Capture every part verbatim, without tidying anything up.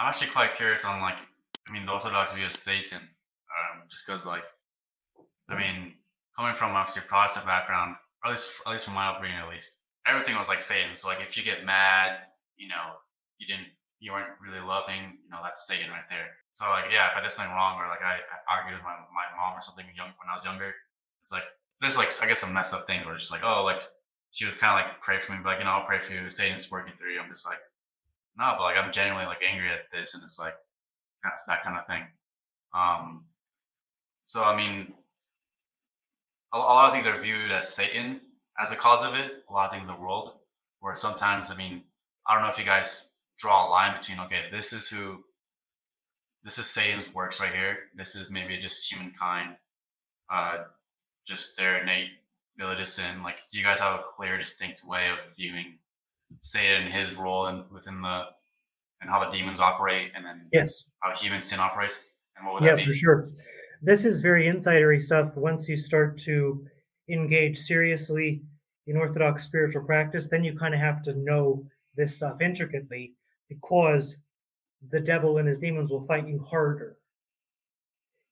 I'm actually quite curious on, like, I mean, the Orthodox view of Satan, um, just because, like, I mean, coming from obviously a Protestant background, or at least at least from my upbringing, at least everything was like Satan. So, like, if you get mad, you know, you didn't, you weren't really loving, you know, that's Satan right there. So, like, yeah, if I did something wrong, or like I, I argued with my my mom or something young when I was younger, it's like there's like I guess some messed up things where it's just like, oh, like she was kind of like pray for me, but like, you know, I'll pray for you. Satan's working through you. I'm just like, no, but like I'm genuinely like angry at this, and it's like that's that kind of thing. Um, so I mean, a, a lot of things are viewed as Satan as a cause of it. A lot of things in the world, where sometimes I mean, I don't know if you guys draw a line between okay, this is who, this is Satan's works right here. This is maybe just humankind, uh, just their innate religious sin. Like, do you guys have a clear, distinct way of viewing Satan and his role in within the and how the demons operate, and then yes, how human sin operates, and what would yeah, that be? Yeah, for sure. This is very insidery stuff. Once you start to engage seriously in Orthodox spiritual practice, then you kind of have to know this stuff intricately, because the devil and his demons will fight you harder.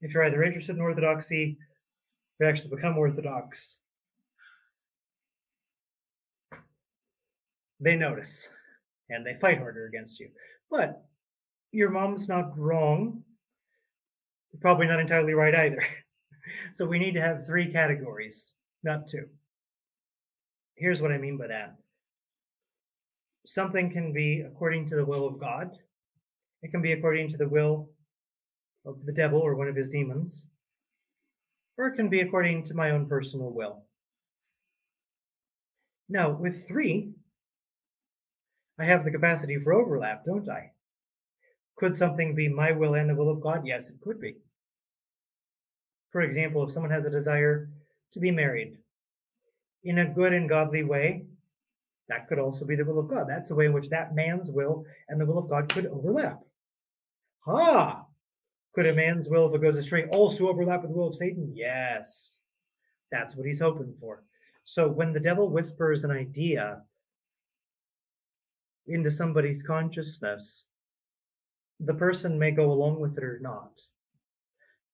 If you're either interested in Orthodoxy, or actually become Orthodox, they notice and they fight harder against you. But your mom's not wrong. You're probably not entirely right either. So we need to have three categories, not two. Here's what I mean by that. Something can be according to the will of God. It can be according to the will of the devil or one of his demons. Or it can be according to my own personal will. Now, with three, I have the capacity for overlap, don't I? Could something be my will and the will of God? Yes, it could be. For example, if someone has a desire to be married in a good and godly way, that could also be the will of God. That's a way in which that man's will and the will of God could overlap. Ha! Could a man's will, if it goes astray, also overlap with the will of Satan? Yes. That's what he's hoping for. So when the devil whispers an idea into somebody's consciousness, the person may go along with it or not.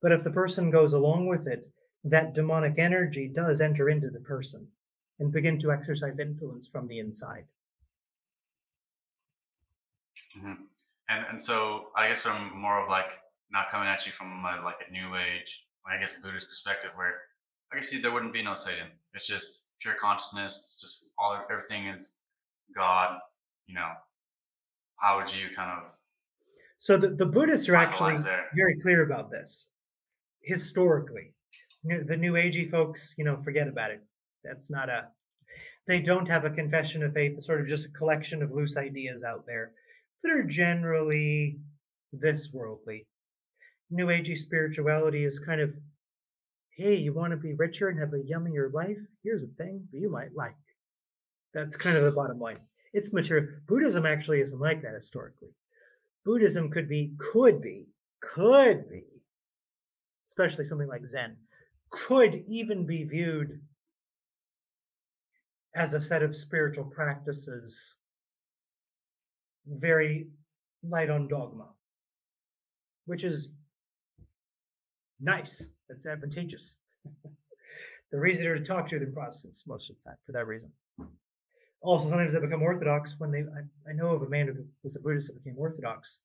But if the person goes along with it, that demonic energy does enter into the person and begin to exercise influence from the inside. Mm-hmm. And and so I guess I'm more of like not coming at you from a, like a new age, I guess Buddhist perspective, where I guess there wouldn't be no Satan. It's just pure consciousness. It's just all everything is God. You know, how would you kind of... So the, the Buddhists are actually there. Very clear about this. Historically, the New Agey folks, you know, forget about it. That's not a... They don't have a confession of faith. It's sort of just a collection of loose ideas out there that are generally this worldly. New Agey spirituality is kind of, hey, you want to be richer and have a yummier life? Here's a thing that you might like. That's kind of the bottom line. It's material. Buddhism actually isn't like that historically. Buddhism could be, could be, could be, especially something like Zen, could even be viewed as a set of spiritual practices very light on dogma, which is nice. That's advantageous. They're easier to talk to than Protestants most of the time for that reason. Also, sometimes they become Orthodox when they, I, I know of a man who was a Buddhist that became Orthodox.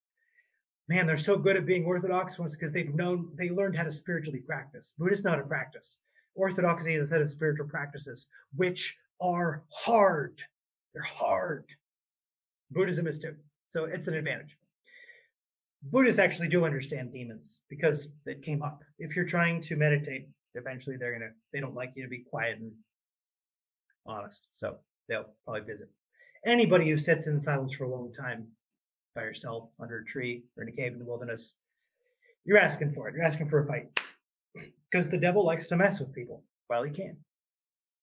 Man, they're so good at being Orthodox once because they've known, they learned how to spiritually practice. Buddhist, not a practice. Orthodoxy is a set of spiritual practices, which are hard. They're hard. Buddhism is too. So it's an advantage. Buddhists actually do understand demons because it came up. If you're trying to meditate, eventually they're going to, they don't like you to be quiet and honest. So they'll probably visit. Anybody who sits in silence for a long time by yourself under a tree or in a cave in the wilderness, you're asking for it. You're asking for a fight because the devil likes to mess with people while he can.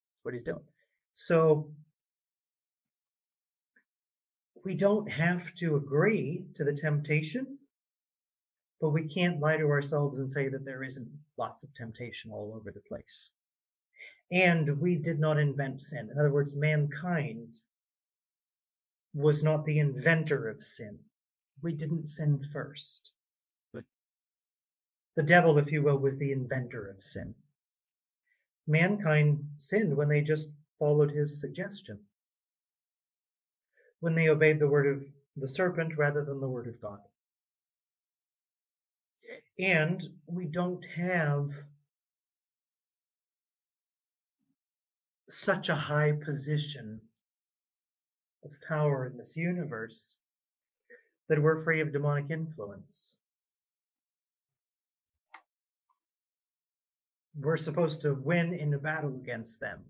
That's what he's doing. So we don't have to agree to the temptation, but we can't lie to ourselves and say that there isn't lots of temptation all over the place. And we did not invent sin. In other words, mankind was not the inventor of sin. we didn't sin first. The devil, if you will, was the inventor of sin. Mankind sinned when they just followed his suggestion, when they obeyed the word of the serpent rather than the word of God. And we don't have such a high position of power in this universe that we're free of demonic influence. We're supposed to win in a battle against them.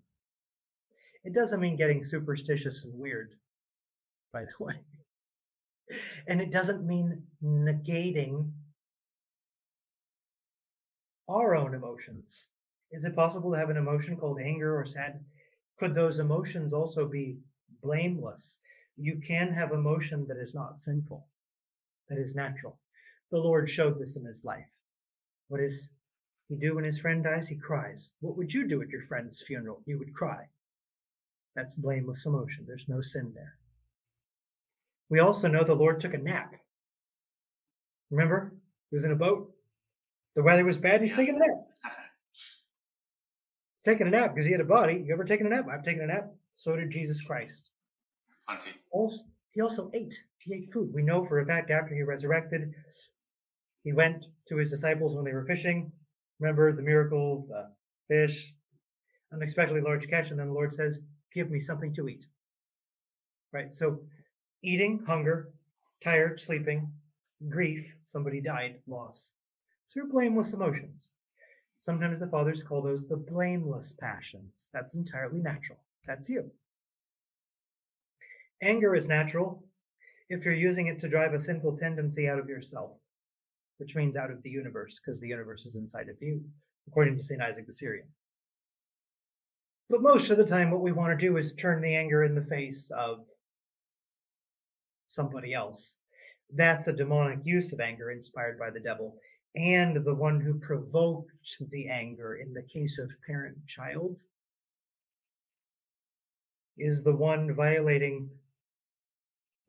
It doesn't mean getting superstitious and weird, by the way. And it doesn't mean negating our own emotions. Is it possible to have an emotion called anger or sadness? Could those emotions also be blameless? You can have emotion that is not sinful, that is natural. The Lord showed this in his life. What is he do when his friend dies? He cries. What would you do at your friend's funeral? You would cry. That's blameless emotion. There's no sin there. We also know the Lord took a nap. Remember? He was in a boat. The weather was bad. He's taking a nap. He's taking a nap because he had a body. You ever taken a nap? I've taken a nap. So did Jesus Christ. Plenty. Also, he also ate. He ate food. We know for a fact after he resurrected, he went to his disciples when they were fishing. Remember the miracle, the fish, unexpectedly large catch, and then the Lord says, give me something to eat. Right? So eating, hunger, tired, sleeping, grief, somebody died, loss. So your blameless emotions. Sometimes the fathers call those the blameless passions. That's entirely natural. That's you. Anger is natural if you're using it to drive a sinful tendency out of yourself, which means out of the universe, because the universe is inside of you, according to Saint Isaac the Syrian. But most of the time, what we want to do is turn the anger in the face of somebody else. That's a demonic use of anger inspired by the devil, and the one who provoked the anger in the case of parent-child is the one violating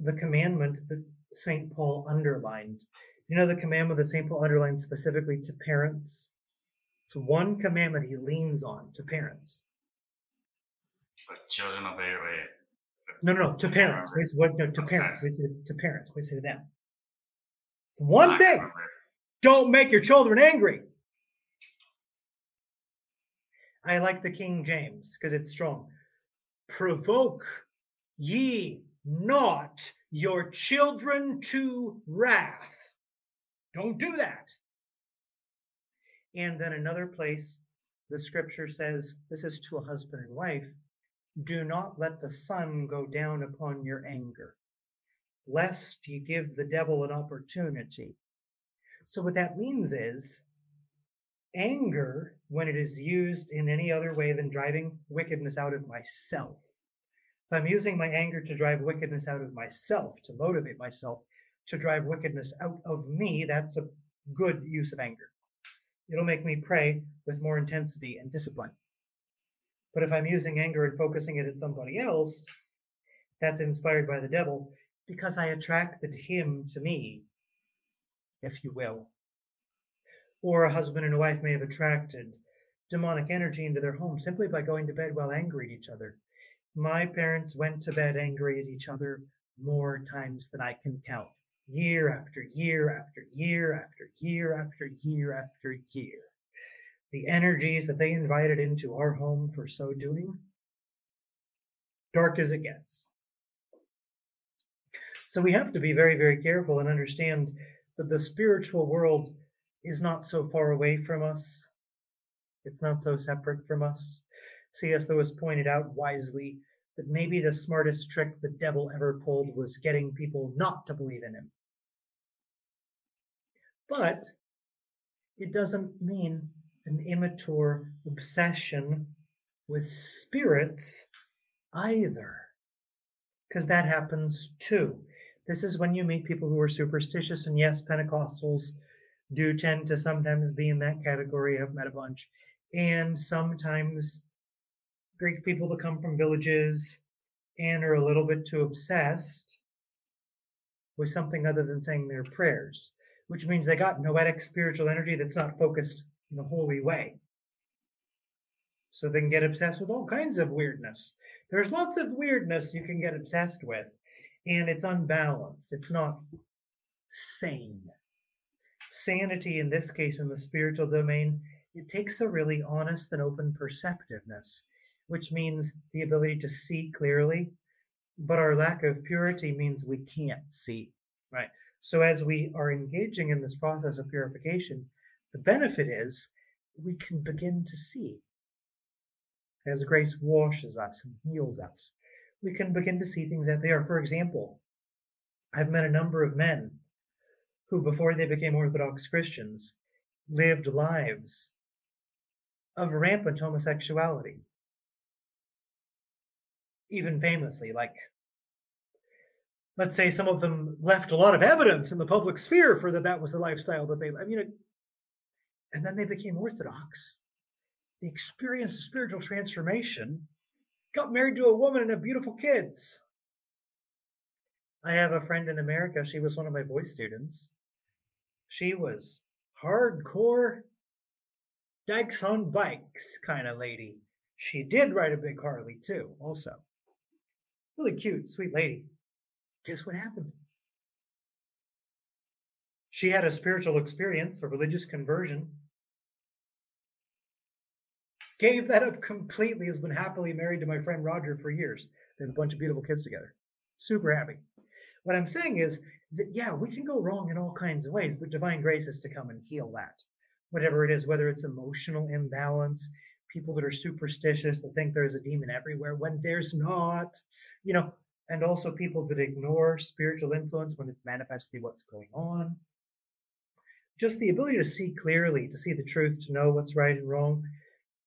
the commandment that Saint Paul underlined. You know the commandment that Saint Paul underlines specifically to parents? It's one commandment he leans on, to parents. But children obey, obey. No, no, no, to parents. Wait, what, no, to parents. Wait, to parents. Wait, to them. One thing. Don't make your children angry. I like the King James because it's strong. Provoke ye not your children to wrath. Don't do that. And then another place, the scripture says, this is to a husband and wife, do not let the sun go down upon your anger, lest you give the devil an opportunity. So what that means is, anger, when it is used in any other way than driving wickedness out of myself, if I'm using my anger to drive wickedness out of myself, to motivate myself, to drive wickedness out of me, that's a good use of anger. It'll make me pray with more intensity and discipline. But if I'm using anger and focusing it at somebody else, that's inspired by the devil because I attracted him to me, if you will. Or a husband and a wife may have attracted demonic energy into their home simply by going to bed while angry at each other. My parents went to bed angry at each other more times than I can count. Year after year after year after year after year after year. The energies that they invited into our home for so doing, dark as it gets. So we have to be very, very careful and understand that the spiritual world is not so far away from us. It's not so separate from us. C S Lewis pointed out wisely that maybe the smartest trick the devil ever pulled was getting people not to believe in him. But it doesn't mean an immature obsession with spirits either, because that happens too. This is when you meet people who are superstitious, and yes, Pentecostals do tend to sometimes be in that category. I've met a bunch, and sometimes Greek people that come from villages and are a little bit too obsessed with something other than saying their prayers, which means they got noetic spiritual energy that's not focused in a holy way. So they can get obsessed with all kinds of weirdness. There's lots of weirdness you can get obsessed with, and it's unbalanced. It's not sane. Sanity, in this case, in the spiritual domain, it takes a really honest and open perceptiveness, which means the ability to see clearly, but our lack of purity means we can't see, right? So as we are engaging in this process of purification, the benefit is we can begin to see. As grace washes us and heals us, we can begin to see things that they are. For example, I've met a number of men who, before they became Orthodox Christians, lived lives of rampant homosexuality. Even famously, like, let's say some of them left a lot of evidence in the public sphere for that that was the lifestyle that they, I mean, and then they became Orthodox. They experienced a spiritual transformation, got married to a woman and have beautiful kids. I have a friend in America. She was one of my voice students. She was hardcore dykes on bikes kind of lady. She did ride a big Harley too, also. Really cute, sweet lady. Guess what happened? She had a spiritual experience, a religious conversion. Gave that up completely, has been happily married to my friend Roger for years. They have a bunch of beautiful kids together. Super happy. What I'm saying is that, yeah, we can go wrong in all kinds of ways, but divine grace is to come and heal that. Whatever it is, whether it's emotional imbalance, people that are superstitious, that think there's a demon everywhere when there's not, you know, and also people that ignore spiritual influence when it's manifestly what's going on. Just the ability to see clearly, to see the truth, to know what's right and wrong.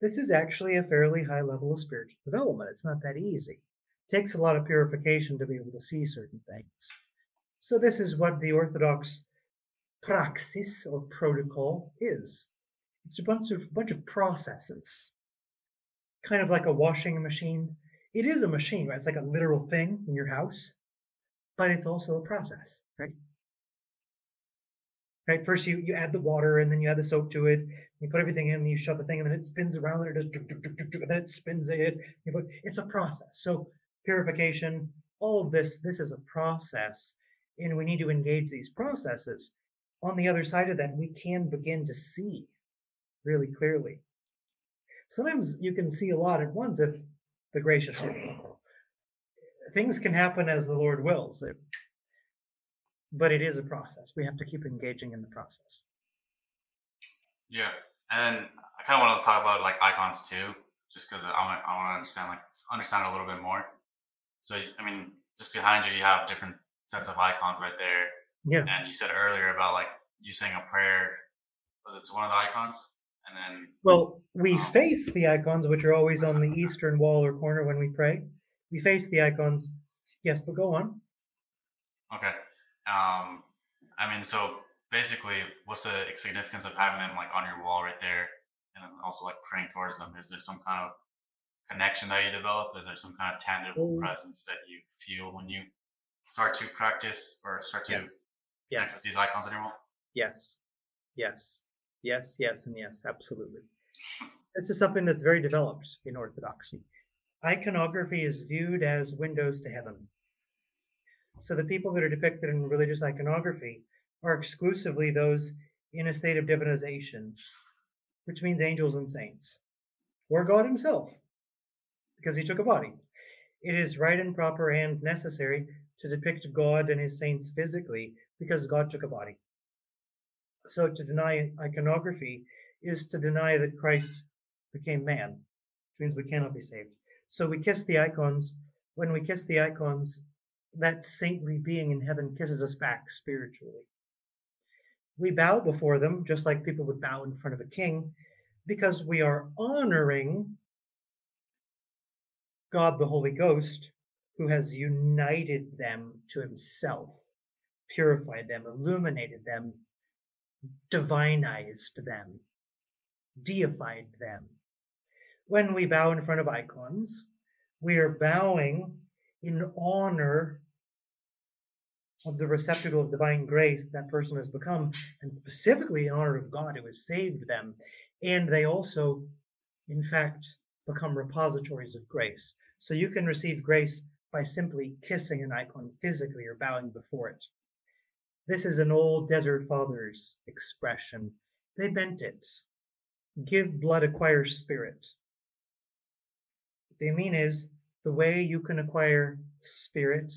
This is actually a fairly high level of spiritual development. It's not that easy. It takes a lot of purification to be able to see certain things. So this is what the Orthodox praxis or protocol is. It's a bunch of, bunch of processes, kind of like a washing machine. It is a machine, right? It's like a literal thing in your house, but it's also a process, right? Right? First, you, you add the water, and then you add the soap to it. You put everything in, and you shut the thing, and then it spins around, and it does, and then it spins it. You put, it's a process. So purification, all of this, this is a process, and we need to engage these processes. On the other side of that, we can begin to see really clearly. Sometimes you can see a lot at once if the gracious will. Things can happen as the Lord wills. It, But it is a process. We have to keep engaging in the process. Yeah. And then I kind of want to talk about like icons too, just because I want, I want to understand, like understand a little bit more. So, I mean, just behind you, you have different sets of icons right there. Yeah. And you said earlier about like you saying a prayer, was it to one of the icons? And then. Well, we um, face the icons, which are always on the eastern wall or corner when we pray. We face the icons. Yes, but go on. Okay. Um, I mean, so basically, what's the significance of having them like on your wall right there, and also like praying towards them? Is there some kind of connection that you develop? Is there some kind of tangible oh. presence that you feel when you start to practice or start to yes. Yes. practice these icons on your wall? Yes, yes, yes, yes, and yes, absolutely. This is something that's very developed in Orthodoxy. Iconography is viewed as windows to heaven. So the people that are depicted in religious iconography are exclusively those in a state of divinization, which means angels and saints, or God himself, because he took a body. It is right and proper and necessary to depict God and his saints physically, because God took a body. So to deny iconography is to deny that Christ became man, which means we cannot be saved. So we kiss the icons. When we kiss the icons, that saintly being in heaven kisses us back spiritually. We bow before them, just like people would bow in front of a king, because we are honoring God the Holy Ghost, who has united them to himself, purified them, illuminated them, divinized them, deified them. When we bow in front of icons, we are bowing in honor of the receptacle of divine grace that person has become, and specifically in honor of God who has saved them. And they also, in fact, become repositories of grace. So you can receive grace by simply kissing an icon physically or bowing before it. This is an old Desert Fathers expression. They bent it. Give blood, acquire spirit. What they mean is the way you can acquire spirit.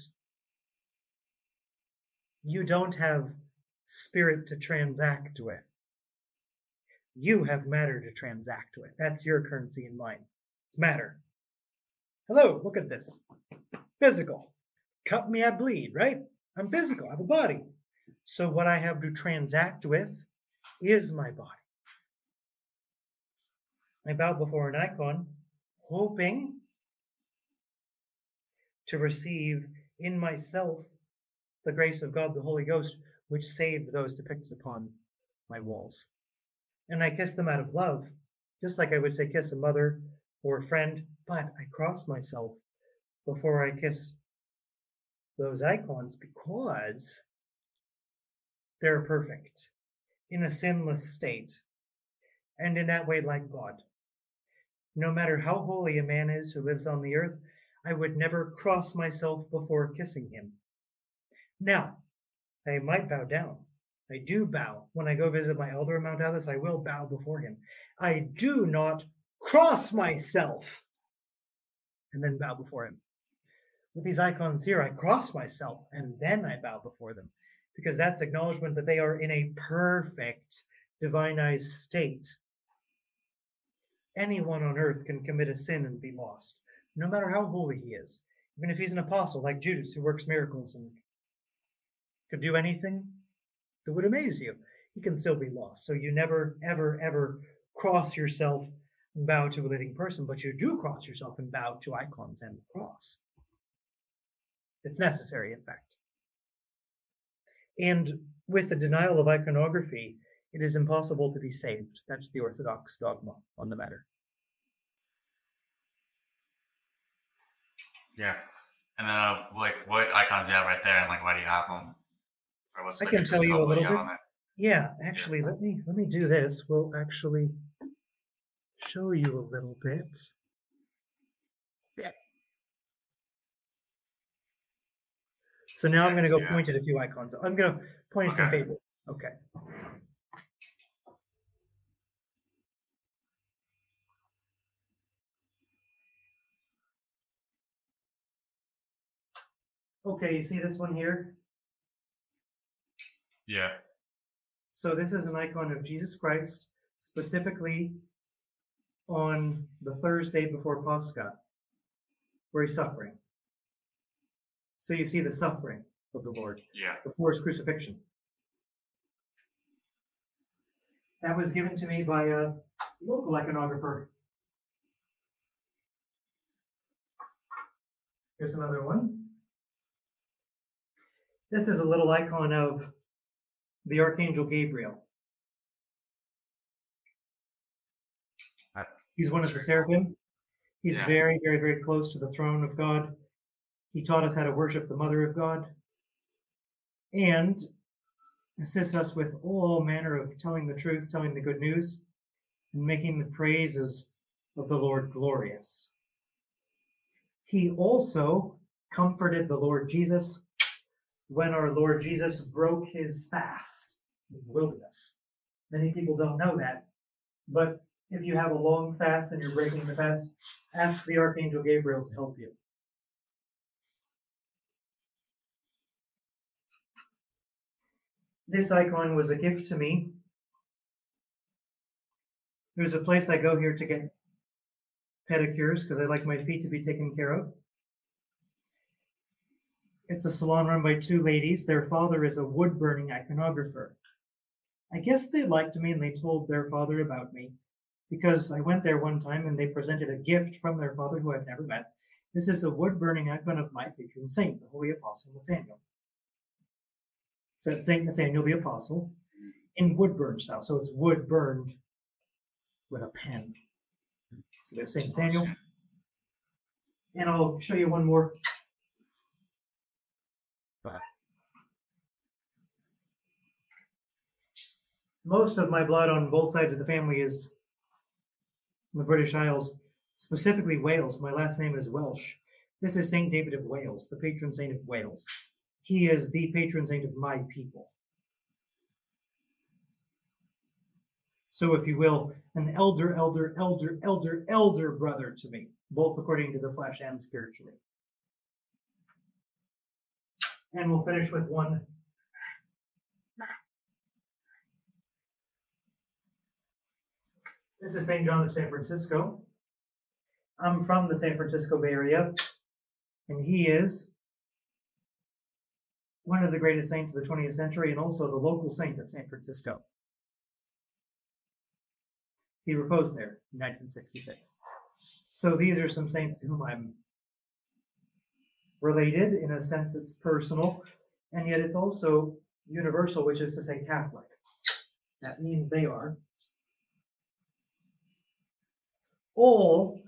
You don't have spirit to transact with. You have matter to transact with. That's your currency and mine. It's matter. Hello, look at this. Physical. Cut me, I bleed, right? I'm physical. I have a body. So what I have to transact with is my body. I bow before an icon, hoping to receive in myself the grace of God, the Holy Ghost, which saved those depicted upon my walls. And I kiss them out of love, just like I would say kiss a mother or a friend, but I cross myself before I kiss those icons because they're perfect, in a sinless state, and in that way like God. No matter how holy a man is who lives on the earth, I would never cross myself before kissing him. Now, I might bow down. I do bow. When I go visit my elder in Mount Athos, I will bow before him. I do not cross myself and then bow before him. With these icons here, I cross myself and then I bow before them, because that's acknowledgement that they are in a perfect divinized state. Anyone on earth can commit a sin and be lost, no matter how holy he is. Even if he's an apostle like Judas, who works miracles and could do anything that would amaze you, he can still be lost. So you never, ever, ever cross yourself and bow to a living person, but you do cross yourself and bow to icons and the cross. It's necessary, in fact. And with the denial of iconography, it is impossible to be saved. That's the Orthodox dogma on the matter. Yeah. And then, uh, like, what icons do you have right there, and like, why do you have them? Or what's, I can tell you a little bit. Yeah, actually, yeah. let me let me do this. We'll actually show you a little bit. Yeah. So now I'm going to go yeah. point at a few icons. I'm going to point at okay. some favorites. Okay. Okay, you see this one here? Yeah. So this is an icon of Jesus Christ, specifically on the Thursday before Pascha, where he's suffering. So you see the suffering of the Lord yeah. before his crucifixion. That was given to me by a local iconographer. Here's another one. This is a little icon of the Archangel Gabriel. He's one of the seraphim. He's yeah. very, very, very close to the throne of God. He taught us how to worship the Mother of God and assists us with all manner of telling the truth, telling the good news, and making the praises of the Lord glorious. He also comforted the Lord Jesus when our Lord Jesus broke his fast in the wilderness. Many people don't know that, but if you have a long fast and you're breaking the fast, ask the Archangel Gabriel to help you. This icon was a gift to me. There's a place I go here to get pedicures because I like my feet to be taken care of. It's a salon run by two ladies. Their father is a wood-burning iconographer. I guess they liked me and they told their father about me, because I went there one time and they presented a gift from their father who I've never met. This is a wood-burning icon of my patron saint, the Holy Apostle Nathaniel. It's at Saint Nathaniel the Apostle in wood-burn style. So it's wood-burned with a pen. So there's Saint Nathaniel. And I'll show you one more. most of my blood on both sides of the family is in the British Isles, specifically Wales. My last name is Welsh. This is Saint David of Wales, the patron saint of Wales. He is the patron saint of my people. So, if you will, an elder, elder, elder, elder, elder brother to me, both according to the flesh and spiritually. And we'll finish with one. This is Saint John of San Francisco. I'm from the San Francisco Bay Area, and he is one of the greatest saints of the twentieth century and also the local saint of San Francisco. He reposed there in nineteen sixty-six. So these are some saints to whom I'm related in a sense that's personal, and yet it's also universal, which is to say Catholic. That means they are all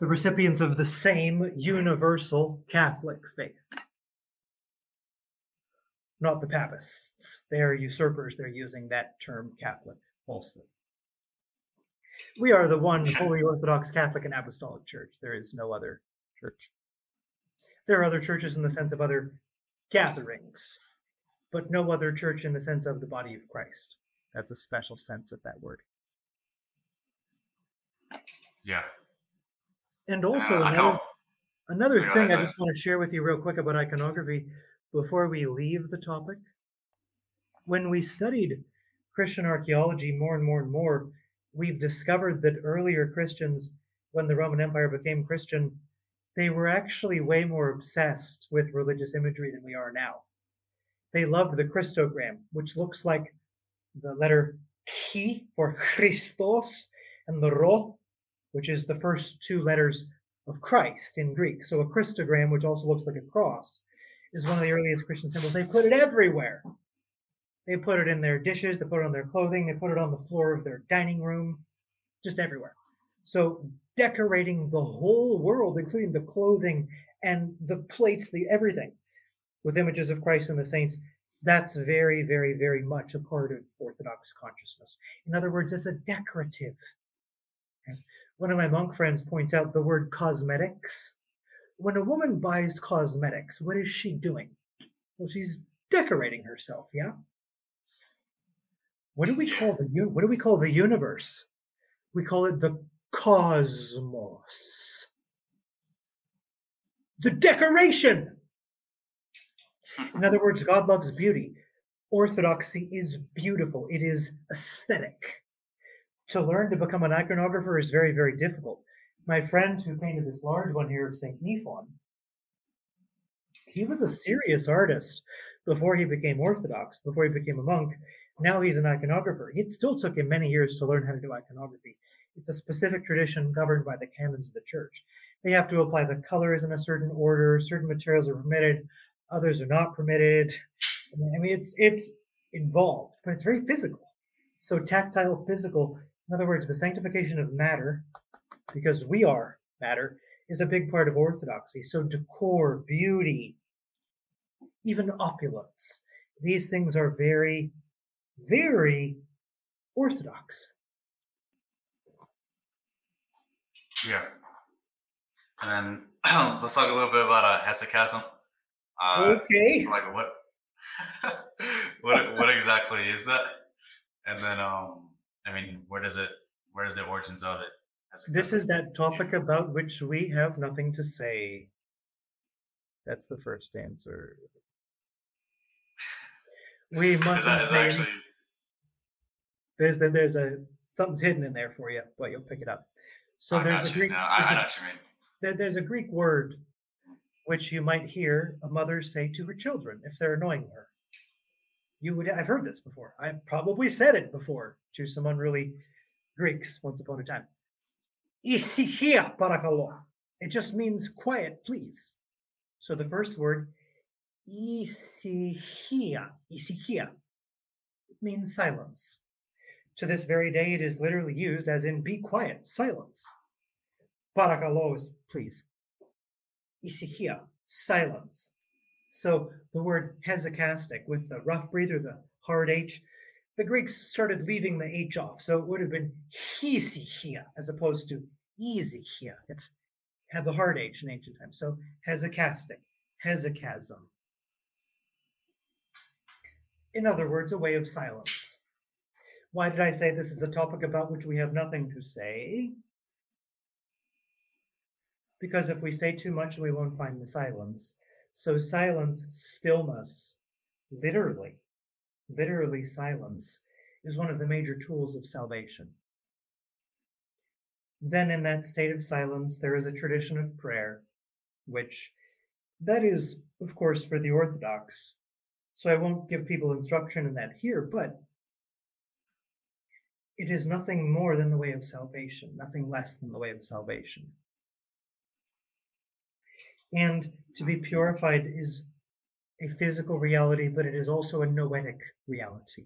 the recipients of the same universal Catholic faith. Not the Papists. They are usurpers. They're using that term Catholic falsely. We are the one Holy Orthodox Catholic and Apostolic Church. There is no other church. There are other churches in the sense of other gatherings, but no other church in the sense of the body of Christ. That's a special sense of that word. Yeah. And also uh, another, another thing I just want to share with you real quick about iconography before we leave the topic. When we studied Christian archaeology more and more and more, we've discovered that earlier Christians, when the Roman Empire became Christian, they were actually way more obsessed with religious imagery than we are now. They loved the Christogram, which looks like the letter Chi for Christos and the Ro, which is the first two letters of Christ in Greek. So a Christogram, which also looks like a cross, is one of the earliest Christian symbols. They put it everywhere. They put it in their dishes, they put it on their clothing, they put it on the floor of their dining room, just everywhere. So decorating the whole world, including the clothing and the plates, the everything, with images of Christ and the saints, that's very, very, very much a part of Orthodox consciousness. In other words, it's a decorative. Okay. One of my monk friends points out the word cosmetics. When a woman buys cosmetics, what is she doing? Well, she's decorating herself, yeah? What do we call the what do we call the universe? We call it the cosmos. The decoration. In other words, God loves beauty. Orthodoxy is beautiful. It is aesthetic. To learn to become an iconographer is very, very difficult. My friend who painted this large one here of Saint Niphon, he was a serious artist before he became Orthodox, before he became a monk. Now he's an iconographer. It still took him many years to learn how to do iconography. It's a specific tradition governed by the canons of the church. They have to apply the colors in a certain order. Certain materials are permitted. Others are not permitted. I mean, it's it's involved, but it's very physical. So tactile, physical. In other words, the sanctification of matter, because we are matter, is a big part of Orthodoxy. So decor, beauty, even opulence. These things are very... very Orthodox. Yeah. And then let's talk a little bit about a hesychasm. Uh, okay. So like what? what what exactly is that? And then, um, I mean, where does it? Where is the origins of it? Hesychasm. This is that topic about which we have nothing to say. That's the first answer. We must is that, is that actually... There's the, there's a something's hidden in there for you, but you'll pick it up. So I there's a Greek. No, I, I know what you mean. There, there's a Greek word which you might hear a mother say to her children if they're annoying her. You would. I've heard this before. I probably said it before to some unruly Greeks once upon a time. Isichia parakalo. It just means quiet, please. So the first word. Isichia. Isichia. It means silence. To this very day, it is literally used as in be quiet, silence. Parakalo is please. Isichia, silence. So the word hesychastic with the rough breather, the hard H, the Greeks started leaving the H off. So it would have been hesychia as opposed to easychia. It's had the hard H in ancient times. So hesychastic, hesychasm. In other words, a way of silence. Why did I say this is a topic about which we have nothing to say? Because if we say too much, we won't find the silence. So silence, stillness, literally, literally silence, is one of the major tools of salvation. Then in that state of silence, there is a tradition of prayer, which that is, of course, for the Orthodox. So I won't give people instruction in that here, but it is nothing more than the way of salvation, nothing less than the way of salvation. And to be purified is a physical reality, but it is also a noetic reality.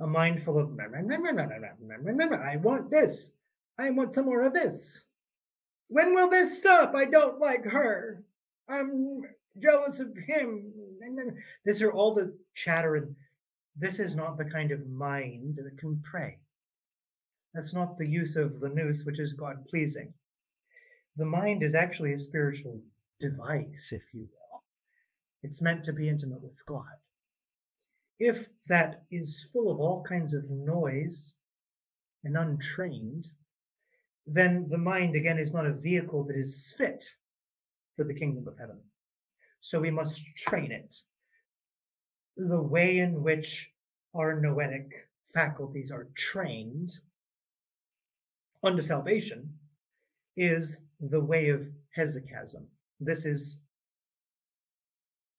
A mindful of, I want this. I want some more of this. When will this stop? I don't like her. I'm jealous of him. These are all the chatter. And this is not the kind of mind that can pray. That's not the use of the nous, which is God-pleasing. The mind is actually a spiritual device, if you will. It's meant to be intimate with God. If that is full of all kinds of noise and untrained, then the mind, again, is not a vehicle that is fit for the kingdom of heaven. So we must train it. The way in which our noetic faculties are trained unto salvation is the way of hesychasm. This is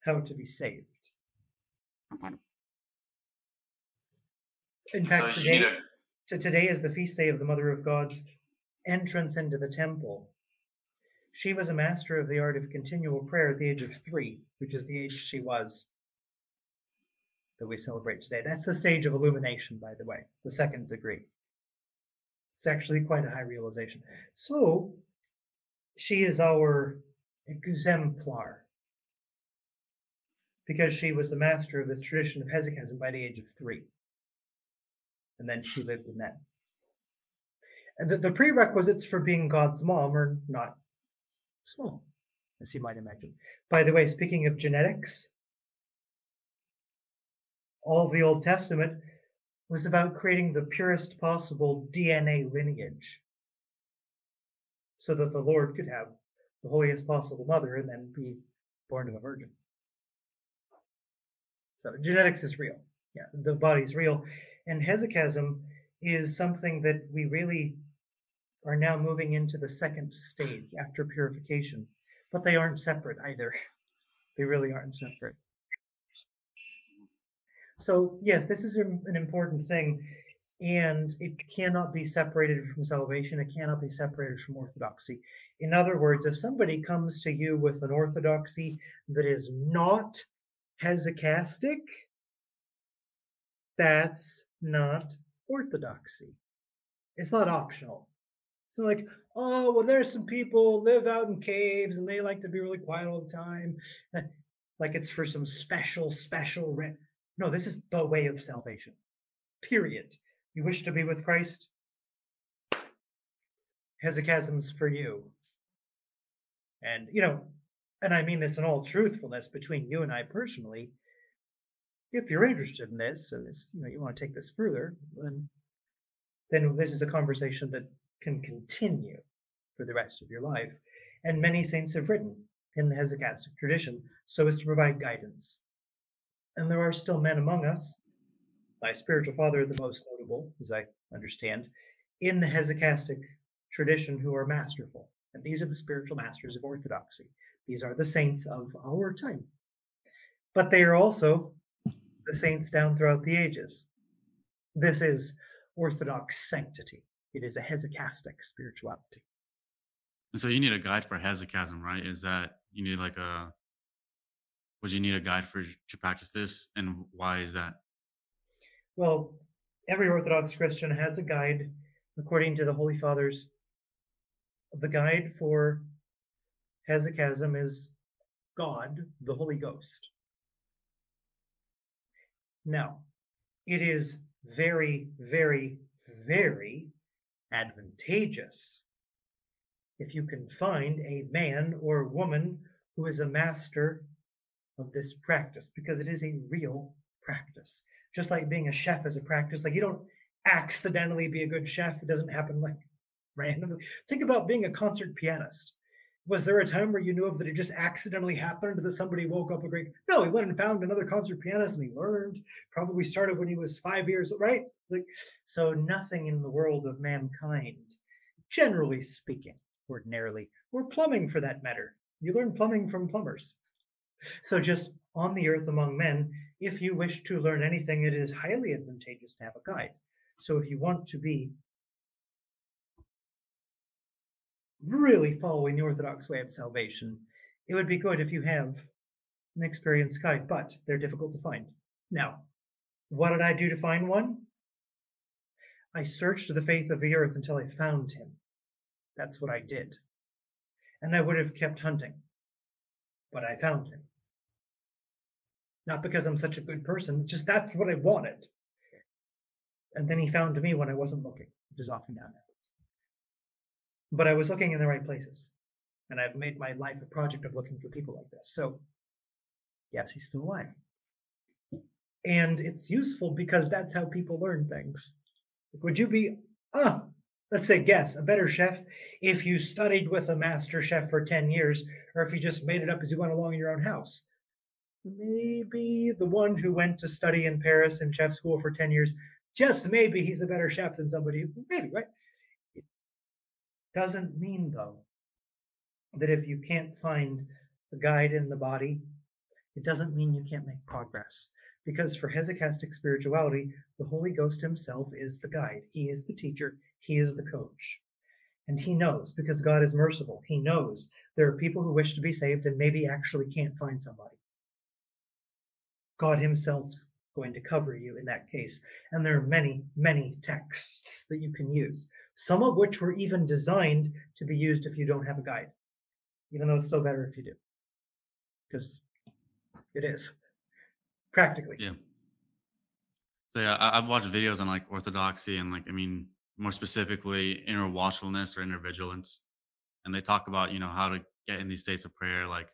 how to be saved. In fact, today, to today is the feast day of the Mother of God's entrance into the temple. She was a master of the art of continual prayer at the age of three, which is the age she was that we celebrate today. That's the stage of illumination, by the way, the second degree. It's actually quite a high realization. So she is our exemplar because she was the master of the tradition of hesychasm by the age of three. And then she lived in that. And the, the prerequisites for being God's mom are not small, as you might imagine. By the way, speaking of genetics, all of the Old Testament was about creating the purest possible D N A lineage so that the Lord could have the holiest possible mother and then be born of a virgin. So genetics is real. Yeah, the body's real. And hesychasm is something that we really are now moving into the second stage after purification. But they aren't separate either. They really aren't separate. So, yes, this is an important thing, and it cannot be separated from salvation. It cannot be separated from orthodoxy. In other words, if somebody comes to you with an orthodoxy that is not hesychastic, that's not orthodoxy. It's not optional. It's not like, oh, well, there's some people live out in caves, and they like to be really quiet all the time. Like it's for some special, special... Re- No, this is the way of salvation, period. You wish to be with Christ? Hesychasm's for you. And, you know, and I mean this in all truthfulness between you and I personally, if you're interested in this, and this, you know, you want to take this further, then, then this is a conversation that can continue for the rest of your life. And many saints have written in the hesychastic tradition so as to provide guidance. And there are still men among us, my spiritual father, the most notable, as I understand, in the hesychastic tradition who are masterful. And these are the spiritual masters of orthodoxy. These are the saints of our time. But they are also the saints down throughout the ages. This is orthodox sanctity. It is a hesychastic spirituality. And so you need a guide for hesychasm, right? Is that you need like a... Would you need a guide for to practice this, and why is that? Well, every Orthodox Christian has a guide, according to the Holy Fathers. The guide for hesychasm is God, the Holy Ghost. No, it is very, very, very advantageous if you can find a man or woman who is a master of this practice, because it is a real practice. Just like being a chef is a practice. Like, you don't accidentally be a good chef. It doesn't happen like randomly. Think about being a concert pianist. Was there a time where you knew of that it just accidentally happened, that somebody woke up a great? No, he went and found another concert pianist and he learned. Probably started when he was five years, right? Like, so nothing in the world of mankind, generally speaking, ordinarily, or plumbing for that matter. You learn plumbing from plumbers. So just on the earth among men, if you wish to learn anything, it is highly advantageous to have a guide. So if you want to be really following the Orthodox way of salvation, it would be good if you have an experienced guide, but they're difficult to find. Now, what did I do to find one? I searched the faith of the earth until I found him. That's what I did. And I would have kept hunting, but I found him. Not because I'm such a good person, it's just that's what I wanted. And then he found me when I wasn't looking, which is often down there. But I was looking in the right places, and I've made my life a project of looking for people like this. So yes, he's still alive. And it's useful because that's how people learn things. Would you be, ah, oh, let's say guess, a better chef if you studied with a master chef for ten years, or if you just made it up as you went along in your own house? Maybe the one who went to study in Paris in chef school for ten years, just maybe he's a better chef than somebody, maybe, right? Doesn't mean, though, that if you can't find a guide in the body, it doesn't mean you can't make progress. Because for hesychastic spirituality, the Holy Ghost himself is the guide. He is the teacher. He is the coach. And he knows, because God is merciful. He knows there are people who wish to be saved and maybe actually can't find somebody. God himself is going to cover you in that case. And there are many, many texts that you can use, some of which were even designed to be used if you don't have a guide, even though it's still better if you do, because it is practically. Yeah. So yeah, I, I've watched videos on like orthodoxy and like, I mean, more specifically inner watchfulness or inner vigilance. And they talk about, you know, how to get in these states of prayer. Like,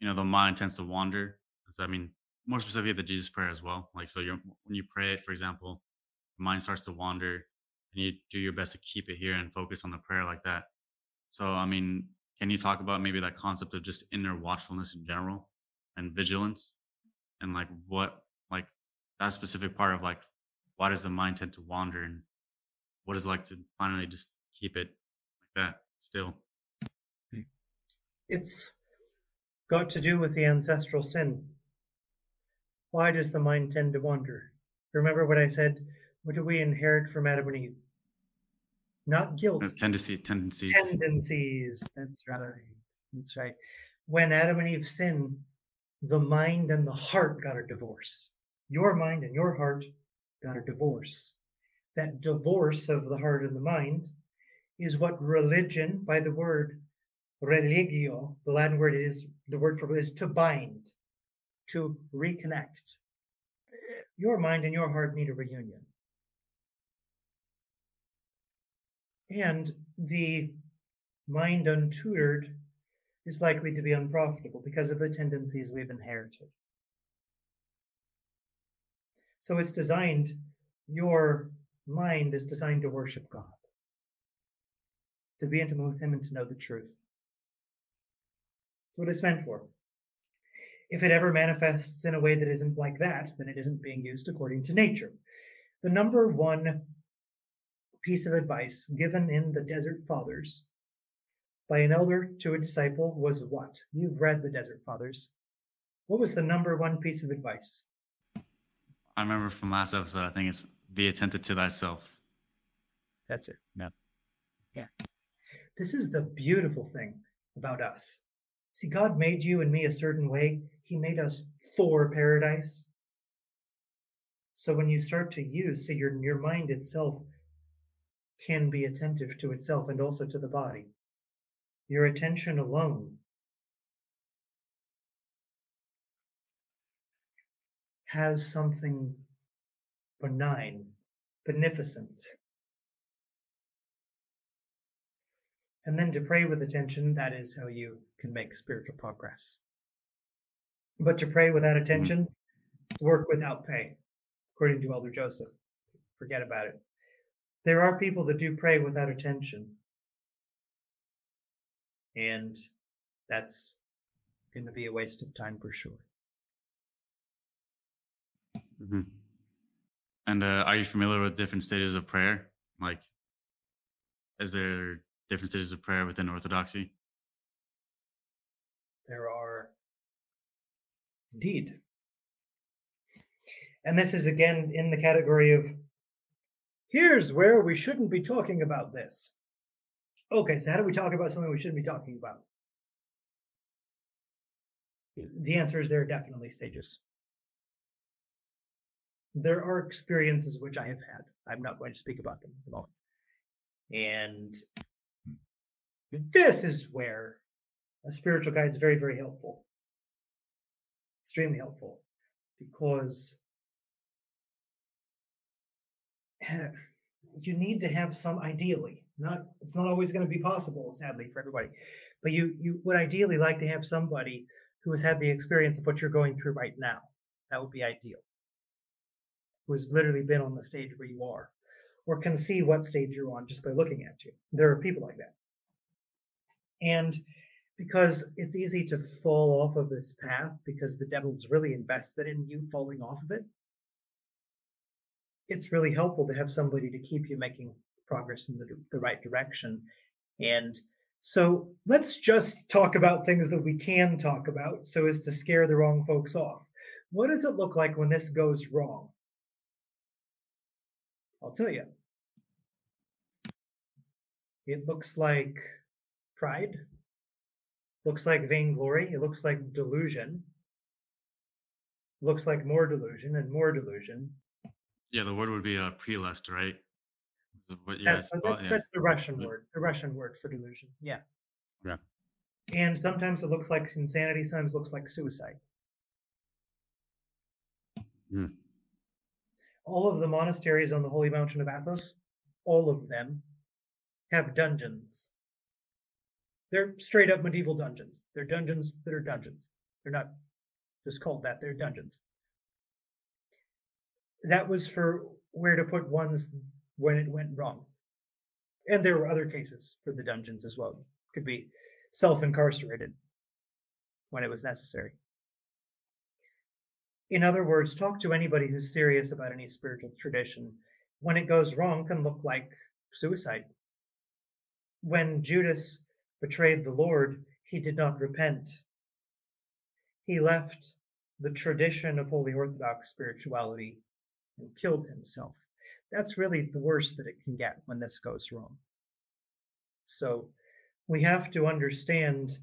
you know, the mind tends to wander. So, I mean, more specifically the Jesus prayer as well. Like, so you're, when you pray it, for example, the mind starts to wander. And you do your best to keep it here and focus on the prayer like that. So, I mean, can you talk about maybe that concept of just inner watchfulness in general and vigilance and like what, like that specific part of like, why does the mind tend to wander and what is it like to finally just keep it like that still? It's got to do with the ancestral sin. Why does the mind tend to wander? Remember what I said? What do we inherit from Adam and Eve? Not guilt. Tendency, tendencies. Tendencies. That's right. That's right. When Adam and Eve sinned, the mind and the heart got a divorce. Your mind and your heart got a divorce. That divorce of the heart and the mind is what religion, by the word religio, the Latin word is the word for is to bind, to reconnect. Your mind and your heart need a reunion. And the mind untutored is likely to be unprofitable because of the tendencies we've inherited. So it's designed, your mind is designed to worship God, to be intimate with him and to know the truth. That's what it's meant for. If it ever manifests in a way that isn't like that, then it isn't being used according to nature. The number one piece of advice given in the Desert Fathers by an elder to a disciple was what? You've read the Desert Fathers. What was the number one piece of advice? I remember from last episode, I think it's be attentive to thyself. That's it. Yeah. Yeah. This is the beautiful thing about us. See, God made you and me a certain way. He made us for paradise. So when you start to use, so your, your mind itself can be attentive to itself and also to the body. Your attention alone has something benign, beneficent. And then to pray with attention, that is how you can make spiritual progress. But to pray without attention, work without pay, according to Elder Joseph. Forget about it. There are people that do pray without attention. And that's going to be a waste of time for sure. Mm-hmm. And uh, are you familiar with different stages of prayer? Like, is there different stages of prayer within Orthodoxy? There are indeed. And this is again in the category of, here's where we shouldn't be talking about this. Okay, so how do we talk about something we shouldn't be talking about? The answer is there are definitely stages. There are experiences which I have had. I'm not going to speak about them at all. And this is where a spiritual guide is very, very helpful. Extremely helpful. Because you need to have some, ideally, not it's not always going to be possible, sadly, for everybody. But you you would ideally like to have somebody who has had the experience of what you're going through right now. That would be ideal. Who has literally been on the stage where you are, or can see what stage you're on just by looking at you. There are people like that. And because it's easy to fall off of this path because the devil's really invested in you falling off of it, it's really helpful to have somebody to keep you making progress in the, the right direction. And so let's just talk about things that we can talk about so as to scare the wrong folks off. What does it look like when this goes wrong? I'll tell you. It looks like pride. Looks like vainglory. It looks like delusion. Looks like more delusion and more delusion. Yeah, the word would be uh, prelest, right? But yeah, that's, that's, yeah. that's the Russian word. The Russian word for delusion. Yeah. Yeah. And sometimes it looks like insanity. Sometimes it looks like suicide. Hmm. All of the monasteries on the Holy Mountain of Athos, all of them, have dungeons. They're straight up medieval dungeons. They're dungeons that are dungeons. They're not just called that. They're dungeons. That was for where to put ones when it went wrong. And there were other cases for the dungeons as well. Could be self-incarcerated when it was necessary. In other words, talk to anybody who's serious about any spiritual tradition. When it goes wrong, can look like suicide. When Judas betrayed the Lord, he did not repent. He left the tradition of Holy Orthodox spirituality and killed himself. That's really the worst that it can get when this goes wrong. So we have to understand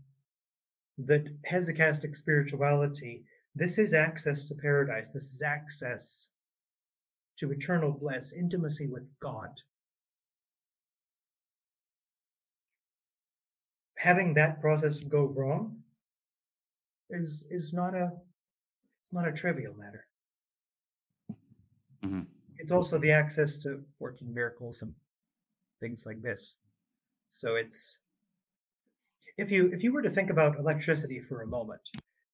that hesychastic spirituality, this is access to paradise. This is access to eternal bliss, intimacy with God. Having that process go wrong is is not a it's not a trivial matter. Mm-hmm. It's also the access to working miracles and things like this. So it's if you if you were to think about electricity for a moment.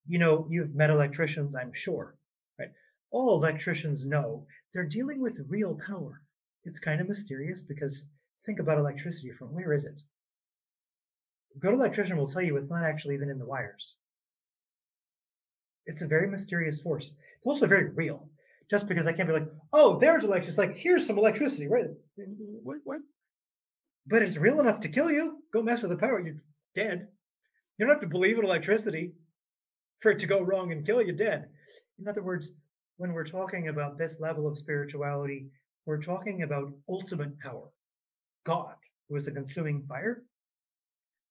You know, you've met electricians, I'm sure, right? All electricians know they're dealing with real power. It's kind of mysterious because think about electricity from where is it? A good electrician will tell you it's not actually even in the wires. It's a very mysterious force. It's also very real. Just because I can't be like, oh, there's electricity. It's like, here's some electricity, right? What? What? But it's real enough to kill you. Go mess with the power. You're dead. You don't have to believe in electricity for it to go wrong and kill you dead. In other words, when we're talking about this level of spirituality, we're talking about ultimate power. God, who is a consuming fire.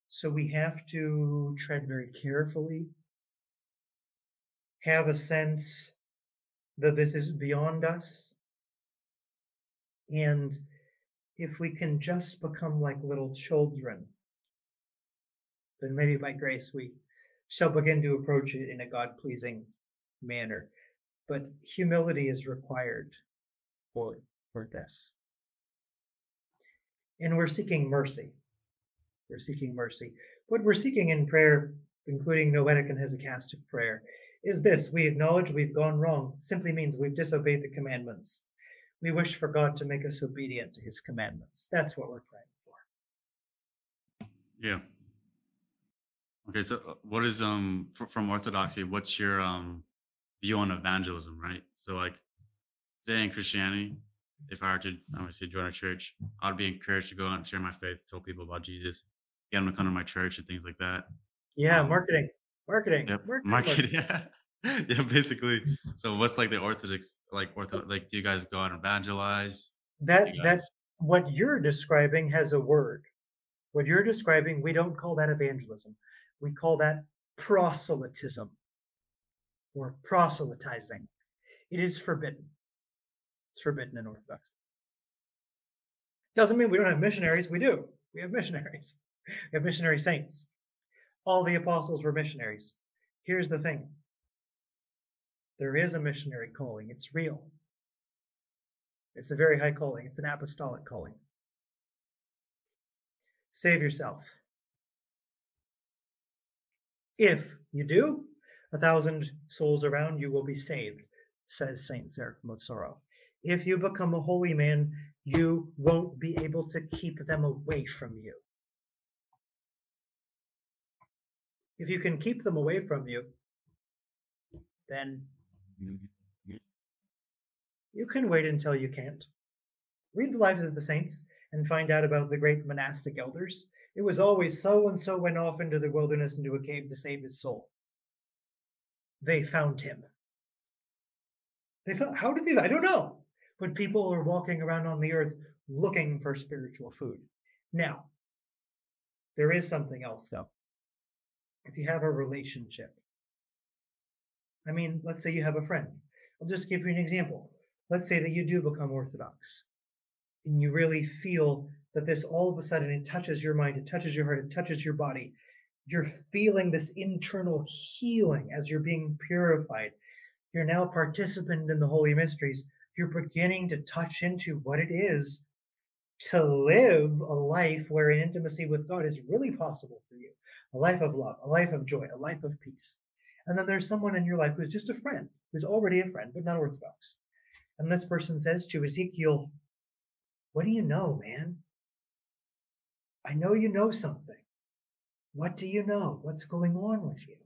So we have to tread very carefully, have a sense that this is beyond us. And if we can just become like little children, then maybe by grace we shall begin to approach it in a God-pleasing manner. but humility is required for, for this. And we're seeking mercy. We're seeking mercy. What we're seeking in prayer, including noetic and hesychastic prayer, is this: we acknowledge we've gone wrong. Simply means we've disobeyed the commandments. We wish for God to make us obedient to his commandments. That's what we're praying for. Yeah. Okay, so what is, um from Orthodoxy, what's your um view on evangelism, right? So like today in Christianity, if I were to obviously join a church, I would be encouraged to go out and share my faith, tell people about Jesus, get them to come to my church and things like that. Yeah, um, marketing, marketing, yep, marketing. marketing. Yeah. yeah, basically. So what's like the Orthodox, like, ortho, like, do you guys go out and evangelize? That, guys... that, what you're describing has a word. What you're describing, we don't call that evangelism. We call that proselytism or proselytizing. It is forbidden. It's forbidden in Orthodoxy. Doesn't mean we don't have missionaries. We do. We have missionaries. We have missionary saints. All the apostles were missionaries. Here's the thing. There is a missionary calling. It's real. It's a very high calling. It's an apostolic calling. Save yourself. If you do, a thousand souls around you will be saved, says Saint Seraphim of Sarov. If you become a holy man, you won't be able to keep them away from you. If you can keep them away from you, then you can wait until you can't. Read the lives of the saints and find out about the great monastic elders. It was always so-and-so went off into the wilderness into a cave to save his soul. They found him. They found, how did they? I don't know. But people are walking around on the earth looking for spiritual food. Now, there is something else, though. If you have a relationship, I mean, let's say you have a friend. I'll just give you an example. Let's say that you do become Orthodox, and you really feel that this all of a sudden, it touches your mind, it touches your heart, it touches your body. You're feeling this internal healing as you're being purified. You're now a participant in the Holy Mysteries. You're beginning to touch into what it is to live a life where an intimacy with God is really possible for you. A life of love, a life of joy, a life of peace. And then there's someone in your life who's just a friend, who's already a friend, but not Orthodox. And this person says to Ezekiel, what do you know, man? I know you know something. What do you know? What's going on with you?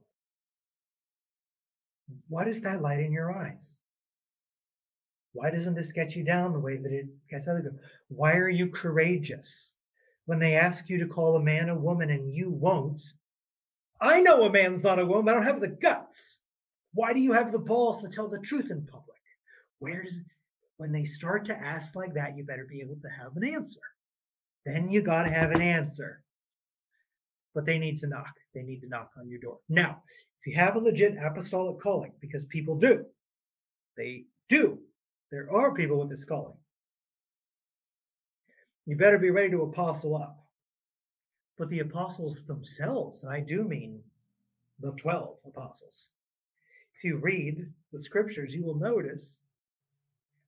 What is that light in your eyes? Why doesn't this get you down the way that it gets other people? Why are you courageous? When they ask you to call a man a woman and you won't, I know a man's not a woman. I don't have the guts. Why do you have the balls to tell the truth in public? Where does, when they start to ask like that, you better be able to have an answer. Then you got to have an answer. But they need to knock. They need to knock on your door. Now, if you have a legit apostolic calling, because people do, they do. There are people with this calling. You better be ready to apostle up. But the apostles themselves, and I do mean the twelve apostles, if you read the scriptures, you will notice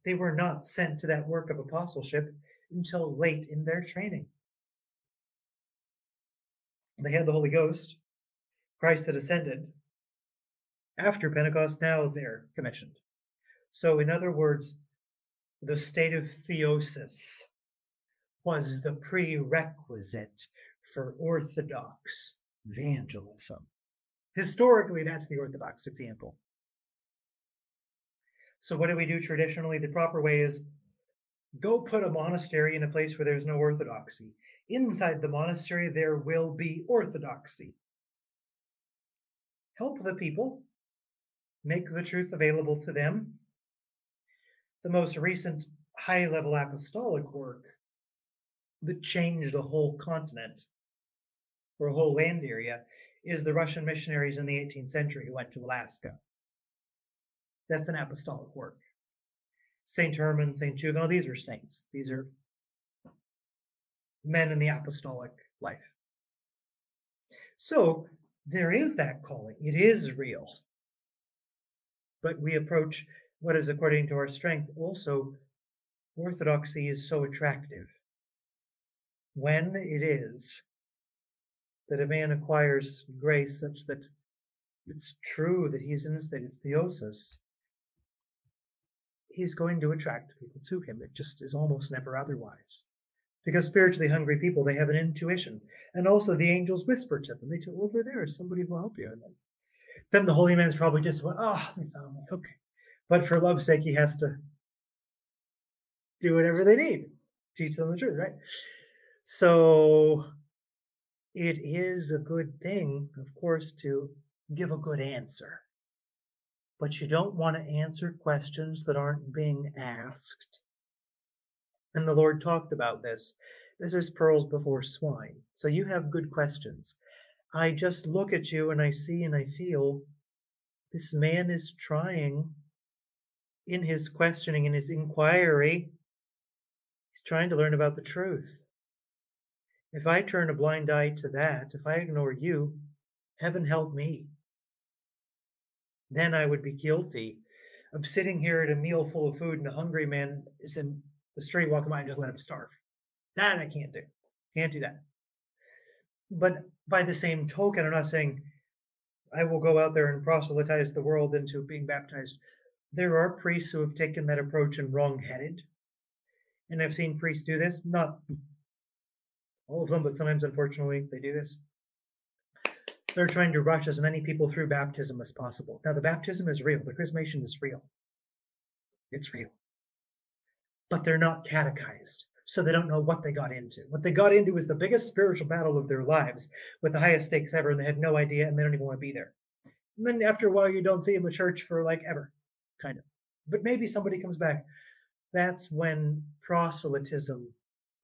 they were not sent to that work of apostleship until late in their training. They had the Holy Ghost. Christ had ascended. After Pentecost, now they're commissioned. So in other words, the state of theosis was the prerequisite for Orthodox evangelism. Historically, that's the Orthodox example. So what do we do traditionally? The proper way is go put a monastery in a place where there's no Orthodoxy. Inside the monastery, there will be Orthodoxy. Help the people. Make the truth available to them. The most recent high-level apostolic work that changed a whole continent or a whole land area is the Russian missionaries in the eighteenth century who went to Alaska. That's an apostolic work. Saint Herman, Saint Juvenal, these are saints. These are men in the apostolic life. So there is that calling. It is real. But we approach what is according to our strength. Also, orthodoxy is so attractive when it is that a man acquires grace such that it's true that he's in a state of theosis. He's going to attract people to him. It just is almost never otherwise. Because spiritually hungry people, they have an intuition. And also the angels whisper to them. They tell, over there, somebody will help you. And then, then the holy man's probably just, oh, they found me. Okay. But for love's sake, he has to do whatever they need. Teach them the truth, right? So it is a good thing, of course, to give a good answer. But you don't want to answer questions that aren't being asked. And the Lord talked about this. This is pearls before swine. So you have good questions. I just look at you and I see and I feel this man is trying in his questioning, in his inquiry. He's trying to learn about the truth. If I turn a blind eye to that, if I ignore you, heaven help me. Then I would be guilty of sitting here at a meal full of food and a hungry man is in the street, walking by and just let him starve. That I can't do. Can't do that. But by the same token, I'm not saying I will go out there and proselytize the world into being baptized. There are priests who have taken that approach and wrong-headed. And I've seen priests do this. Not all of them, but sometimes, unfortunately, they do this. They're trying to rush as many people through baptism as possible. Now, the baptism is real. The chrismation is real. It's real. But they're not catechized, so they don't know what they got into. What they got into is the biggest spiritual battle of their lives with the highest stakes ever, and they had no idea, and they don't even want to be there. And then after a while, you don't see them at church for like ever, kind of. But maybe somebody comes back. That's when proselytism,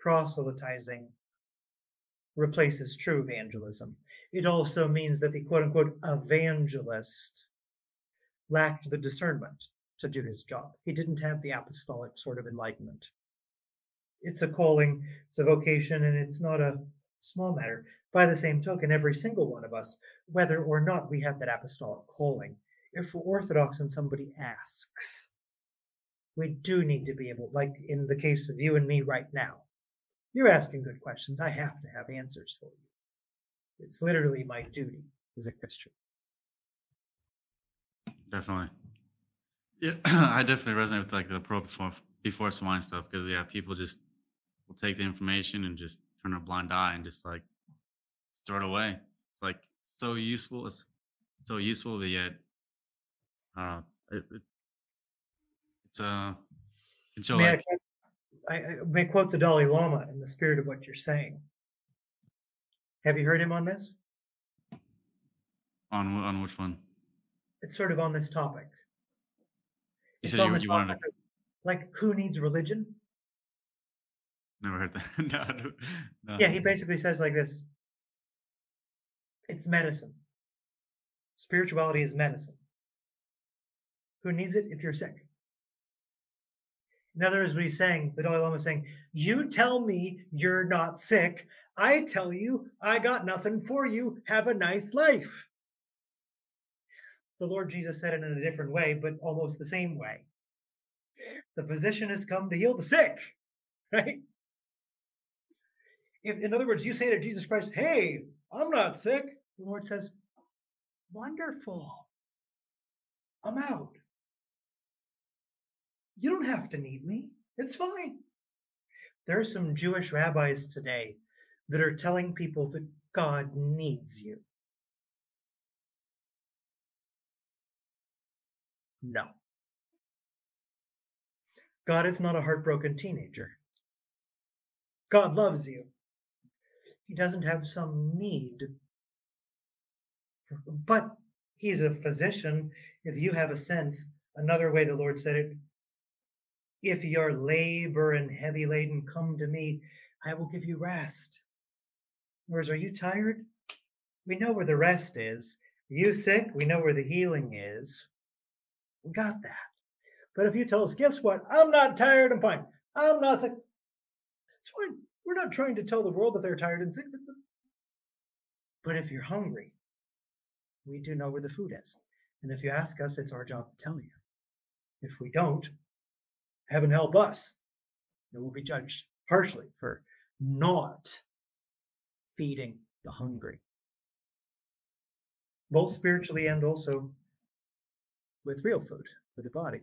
proselytizing replaces true evangelism. It also means that the quote-unquote evangelist lacked the discernment to do his job. He didn't have the apostolic sort of enlightenment. It's a calling, it's a vocation, and it's not a small matter. By the same token, every single one of us, whether or not we have that apostolic calling, if we're Orthodox and somebody asks, we do need to be able, like in the case of you and me right now, you're asking good questions. I have to have answers for you. It's literally my duty as a Christian. Definitely. Yeah, I definitely resonate with like the pearl before, before swine stuff because yeah, people just will take the information and just turn a blind eye and just like just throw it away. It's like so useful, it's so useful, but yet uh, it, it, it's uh, it's may like I, I may quote the Dalai Lama in the spirit of what you're saying. Have you heard him on this? On on which one? It's sort of on this topic. You said you, you wanted to... Like, who needs religion? Never heard that. no, no. Yeah, he basically says like this. It's medicine. Spirituality is medicine. Who needs it if you're sick? In other words, what he's saying, the Dalai Lama is saying, you tell me you're not sick. I tell you I got nothing for you. Have a nice life. The Lord Jesus said it in a different way, but almost the same way. The physician has come to heal the sick, right? If, in other words, you say to Jesus Christ, hey, I'm not sick. The Lord says, wonderful. I'm out. You don't have to need me. It's fine. There are some Jewish rabbis today that are telling people that God needs you. No. God is not a heartbroken teenager. God loves you. He doesn't have some need. But he's a physician. If you have a sense, another way the Lord said it, if you're labor and heavy laden, come to me, I will give you rest. In other words, are you tired? We know where the rest is. Are you sick? We know where the healing is. We got that. But if you tell us, guess what? I'm not tired. I'm fine. I'm not sick. It's fine. We're not trying to tell the world that they're tired and sick. But if you're hungry, we do know where the food is. And if you ask us, it's our job to tell you. If we don't, heaven help us. And we'll be judged harshly for not feeding the hungry, both spiritually and also with real food, with the body.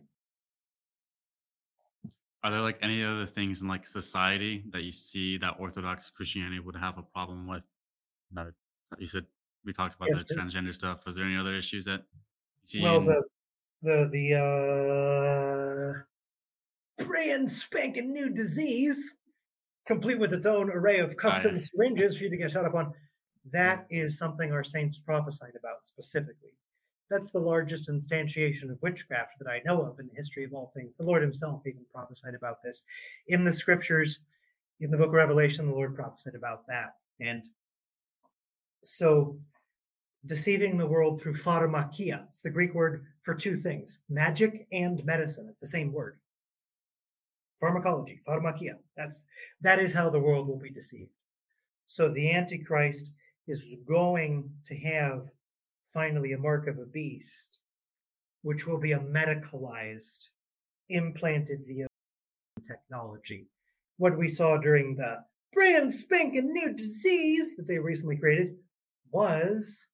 Are there like any other things in like society that you see that Orthodox Christianity would have a problem with? Not you said we talked about yes, the transgender stuff. Was there any other issues that you see? Well, in- the the the uh, brand spanking new disease, complete with its own array of custom I, syringes for you to get shot up on. That is something our saints prophesied about specifically. That's the largest instantiation of witchcraft that I know of in the history of all things. The Lord himself even prophesied about this. In the scriptures, in the book of Revelation, the Lord prophesied about that. And so deceiving the world through pharmakia. It's the Greek word for two things, magic and medicine. It's the same word. Pharmacology, pharmakia. That's, that is how the world will be deceived. So the Antichrist is going to have finally a mark of a beast, which will be a medicalized, implanted via technology. What we saw during the brand spanking new disease that they recently created was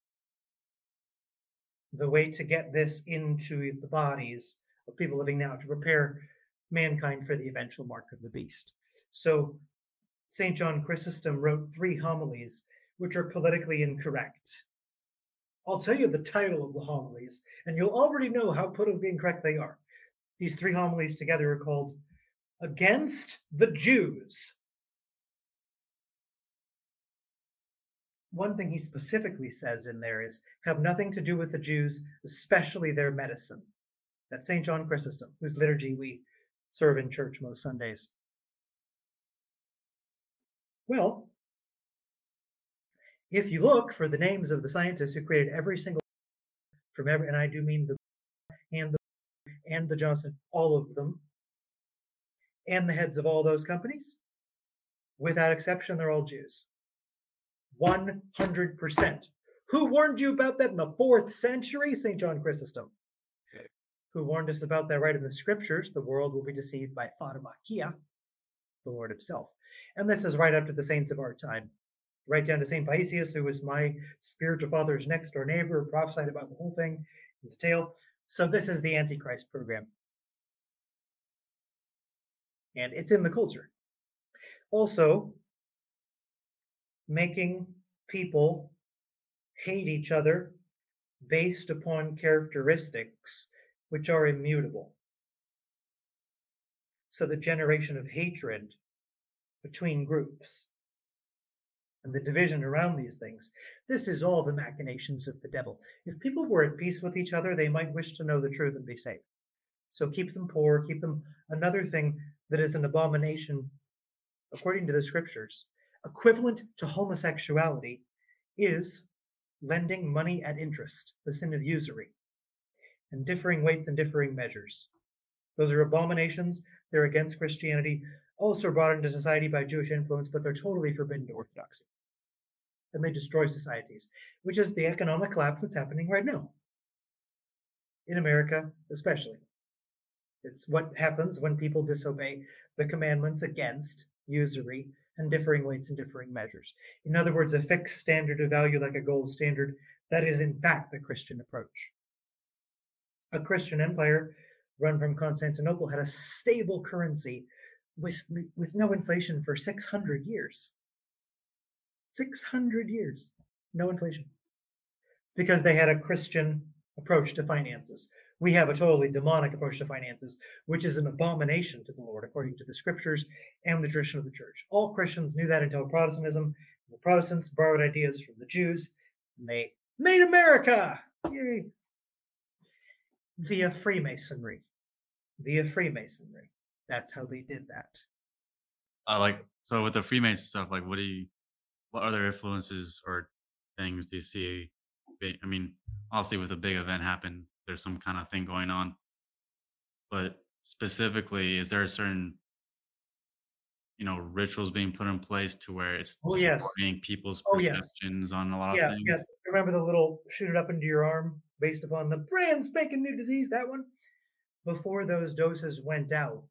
the way to get this into the bodies of people living now to prepare mankind for the eventual mark of the beast. So Saint John Chrysostom wrote three homilies, which are politically incorrect. I'll tell you the title of the homilies, and you'll already know how politically incorrect they are. These three homilies together are called Against the Jews. One thing he specifically says in there is, have nothing to do with the Jews, especially their medicine. That's Saint John Chrysostom, whose liturgy we serve in church most Sundays. Well, if you look for the names of the scientists who created every single from every, and I do mean the and the and the Johnson, all of them, and the heads of all those companies, without exception, they're all Jews. one hundred percent. Who warned you about that in the fourth century? Saint John Chrysostom. Okay. Who warned us about that right in the scriptures? The world will be deceived by pharmakia, the Lord himself. And this is right up to the saints of our time. Right down to Saint Paisius, who was my spiritual father's next-door neighbor, prophesied about the whole thing in detail. So this is the Antichrist program. And it's in the culture. Also, making people hate each other based upon characteristics which are immutable. So the generation of hatred between groups and the division around these things. This is all the machinations of the devil. If people were at peace with each other, they might wish to know the truth and be saved. So keep them poor, keep them. Another thing that is an abomination, according to the scriptures, equivalent to homosexuality, is lending money at interest, the sin of usury, and differing weights and differing measures. Those are abominations. They're against Christianity. Also brought into society by Jewish influence, but they're totally forbidden to Orthodoxy. And they destroy societies, which is the economic collapse that's happening right now. In America, especially. It's what happens when people disobey the commandments against usury and differing weights and differing measures. In other words, a fixed standard of value like a gold standard, that is in fact the Christian approach. A Christian empire run from Constantinople had a stable currency with with no inflation for six hundred years. six hundred years, no inflation. Because they had a Christian approach to finances. We have a totally demonic approach to finances, which is an abomination to the Lord, according to the scriptures and the tradition of the church. All Christians knew that until Protestantism. The Protestants borrowed ideas from the Jews, and they made America, yay, via Freemasonry, via Freemasonry. That's how they did that. Uh, like so, with the Freemason stuff, like what do you, what other influences or things do you see? I mean, obviously, with a big event happen, there's some kind of thing going on. But specifically, is there a certain, you know, rituals being put in place to where it's oh, distorting yes. people's oh, perceptions yes. on a lot yeah, of things? Yes. Remember the little shoot it up into your arm based upon the brand spanking new disease? That one. before those doses went out.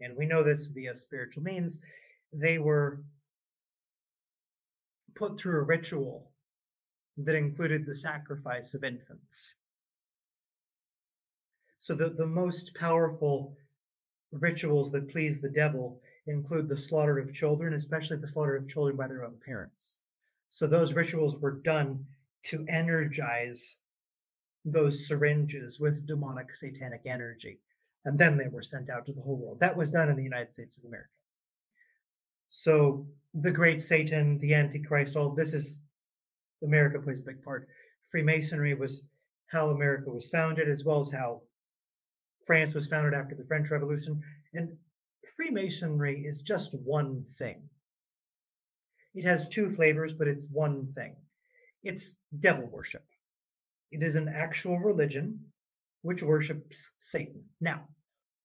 And we know this via spiritual means. They were put through a ritual that included the sacrifice of infants. So the, the most powerful rituals that please the devil include the slaughter of children, especially the slaughter of children by their own parents. So those rituals were done to energize those syringes with demonic satanic energy. And then they were sent out to the whole world. That was done in the United States of America. So the great Satan, the Antichrist, all this is, America plays a big part. Freemasonry was how America was founded, as well as how France was founded after the French Revolution. And Freemasonry is just one thing. It has two flavors, but it's one thing. It's devil worship. It is an actual religion which worships Satan. Now,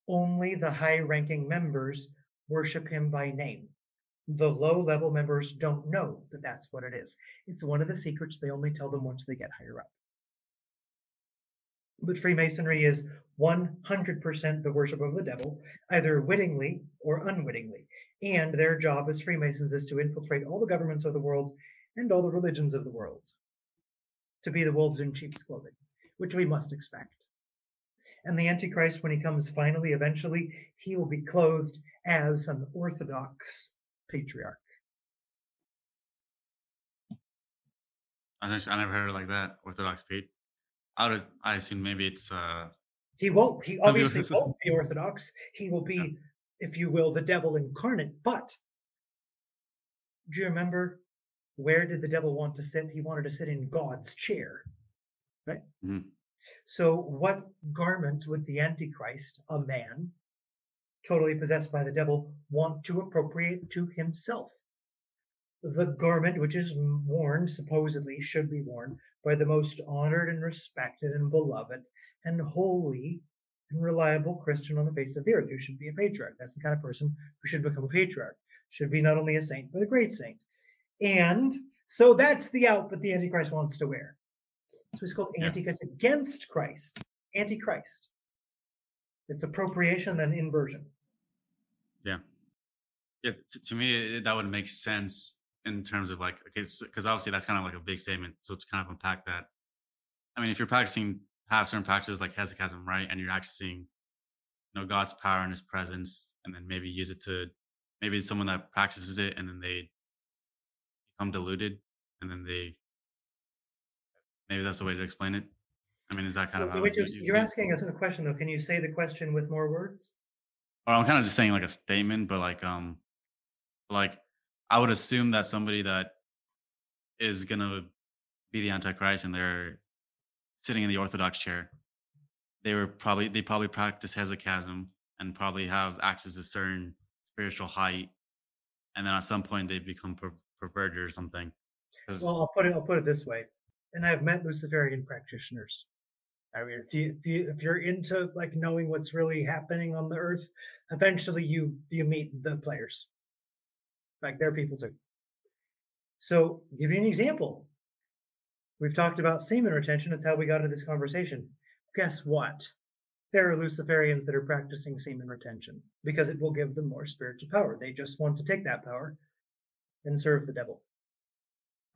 only the high-ranking members worship him by name. The low-level members don't know that that's what it is. It's one of the secrets they only tell them once they get higher up. But Freemasonry is one hundred percent the worship of the devil, either wittingly or unwittingly. And their job as Freemasons is to infiltrate all the governments of the world and all the religions of the world, to be the wolves in sheep's clothing, which we must expect. And the Antichrist, when he comes finally, eventually, he will be clothed as an Orthodox patriarch. I never heard it like that, Orthodox Pete. I would, I assume maybe it's... Uh... He won't. He obviously won't be Orthodox. He will be, yeah. if you will, the devil incarnate. But do you remember where did the devil want to sit? He wanted to sit in God's chair, right? Mm-hmm. So what garment would the Antichrist, a man, totally possessed by the devil, want to appropriate to himself? The garment which is worn, supposedly should be worn, by the most honored and respected and beloved and holy and reliable Christian on the face of the earth, who should be a patriarch. That's the kind of person who should become a patriarch, should be not only a saint, but a great saint. And so that's the out that the Antichrist wants to wear. So it's called Antichrist, yeah. Against Christ. Antichrist. It's appropriation and inversion. Yeah. Yeah. To me, that would make sense in terms of like, okay, because so, obviously that's kind of like a big statement. So to kind of unpack that, I mean, if you're practicing, have certain practices like hesychasm, right? And you're accessing, you know, God's power and his presence, and then maybe use it to, maybe it's someone that practices it and then they become deluded and then they, maybe that's the way to explain it. I mean, is that kind well, of how you're, you're asking us a question though? Can you say the question with more words? Or I'm kind of just saying like a statement, but like, um, like I would assume that somebody that is gonna be the Antichrist and they're sitting in the Orthodox chair, they were probably they probably practice hesychasm and probably have access to certain spiritual height, and then at some point they become per- perverted or something. Well, I'll put it I'll put it this way. And I've met Luciferian practitioners. I mean, if you, if you if you're into like knowing what's really happening on the earth, eventually you you meet the players. Like they're people too. So, give you an example. We've talked about semen retention. That's how we got into this conversation. Guess what? There are Luciferians that are practicing semen retention because it will give them more spiritual power. They just want to take that power and serve the devil.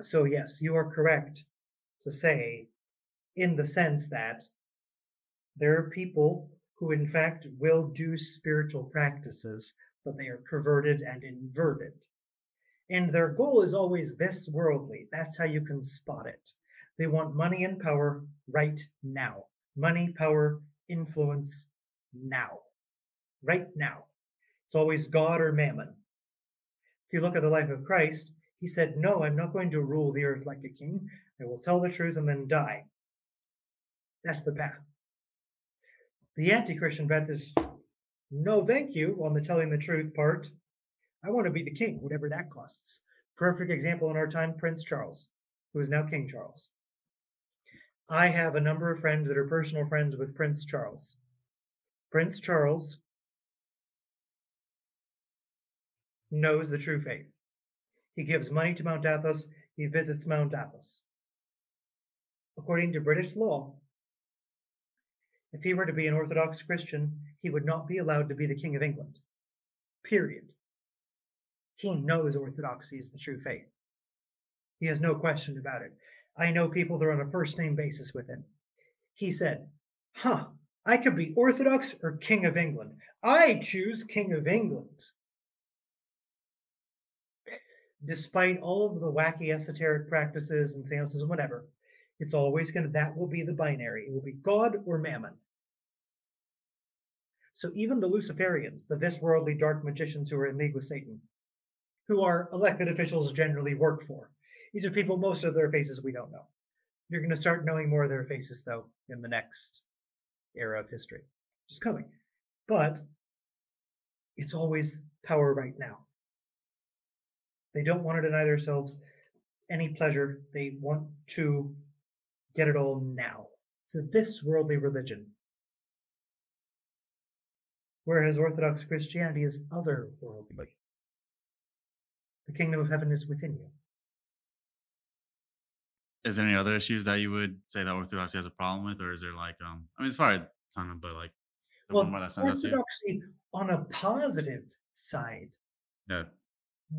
So, yes, you are correct to say, in the sense that there are people who, in fact, will do spiritual practices, but they are perverted and inverted. And their goal is always this worldly. That's how you can spot it. They want money and power right now. Money, power, influence now. Right now. It's always God or mammon. If you look at the life of Christ, he said, no, I'm not going to rule the earth like a king. I will tell the truth and then die. That's the path. The anti-Christian path is, no, thank you on the telling the truth part. I want to be the king, whatever that costs. Perfect example in our time, Prince Charles, who is now King Charles. I have a number of friends that are personal friends with Prince Charles. Prince Charles knows the true faith. He gives money to Mount Athos. He visits Mount Athos. According to British law, If he were to be an Orthodox Christian, he would not be allowed to be the King of England. Period. He knows Orthodoxy is the true faith. He has no question about it. I know people that are on a first-name basis with him. He said, huh, I could be Orthodox or King of England. I choose King of England. Despite all of the wacky esoteric practices and seances and whatever, it's always going to, that will be the binary. It will be God or Mammon. So even the Luciferians, the this-worldly dark magicians who are in league with Satan, who our elected officials generally work for, these are people, most of their faces we don't know. You're going to start knowing more of their faces, though, in the next era of history, which is coming. But it's always power right now. They don't want to deny themselves any pleasure. They want to get it all now. It's a this-worldly religion. Whereas Orthodox Christianity is otherworldly. The kingdom of heaven is within you. Is there any other issues that you would say that Orthodoxy has a problem with? Or is there like, um, I mean, it's probably a ton, but like, well, more that Orthodoxy on a positive side, yeah,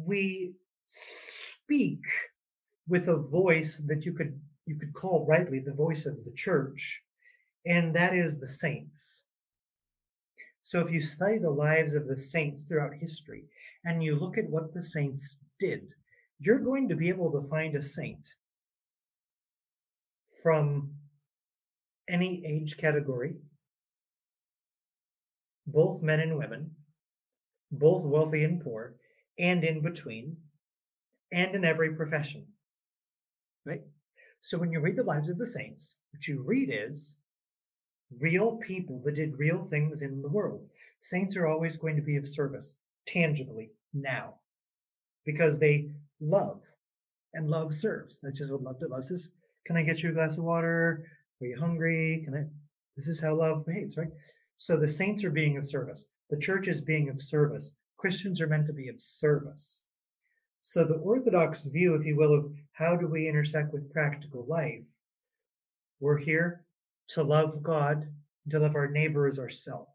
we speak with a voice that you could, you could call rightly the voice of the church, and that is the saints. So if you study the lives of the saints throughout history and you look at what the saints did, you're going to be able to find a saint from any age category, both men and women, both wealthy and poor, and in between, and in every profession, right? So when you read the lives of the saints, what you read is real people that did real things in the world. Saints are always going to be of service, tangibly, now, because they love, and love serves. That's just what love does. Can I get you a glass of water? Are you hungry? Can I? This is how love behaves, right? So the saints are being of service. The church is being of service. Christians are meant to be of service. So the Orthodox view, if you will, of how do we intersect with practical life? We're here to love God, to love our neighbor as ourselves.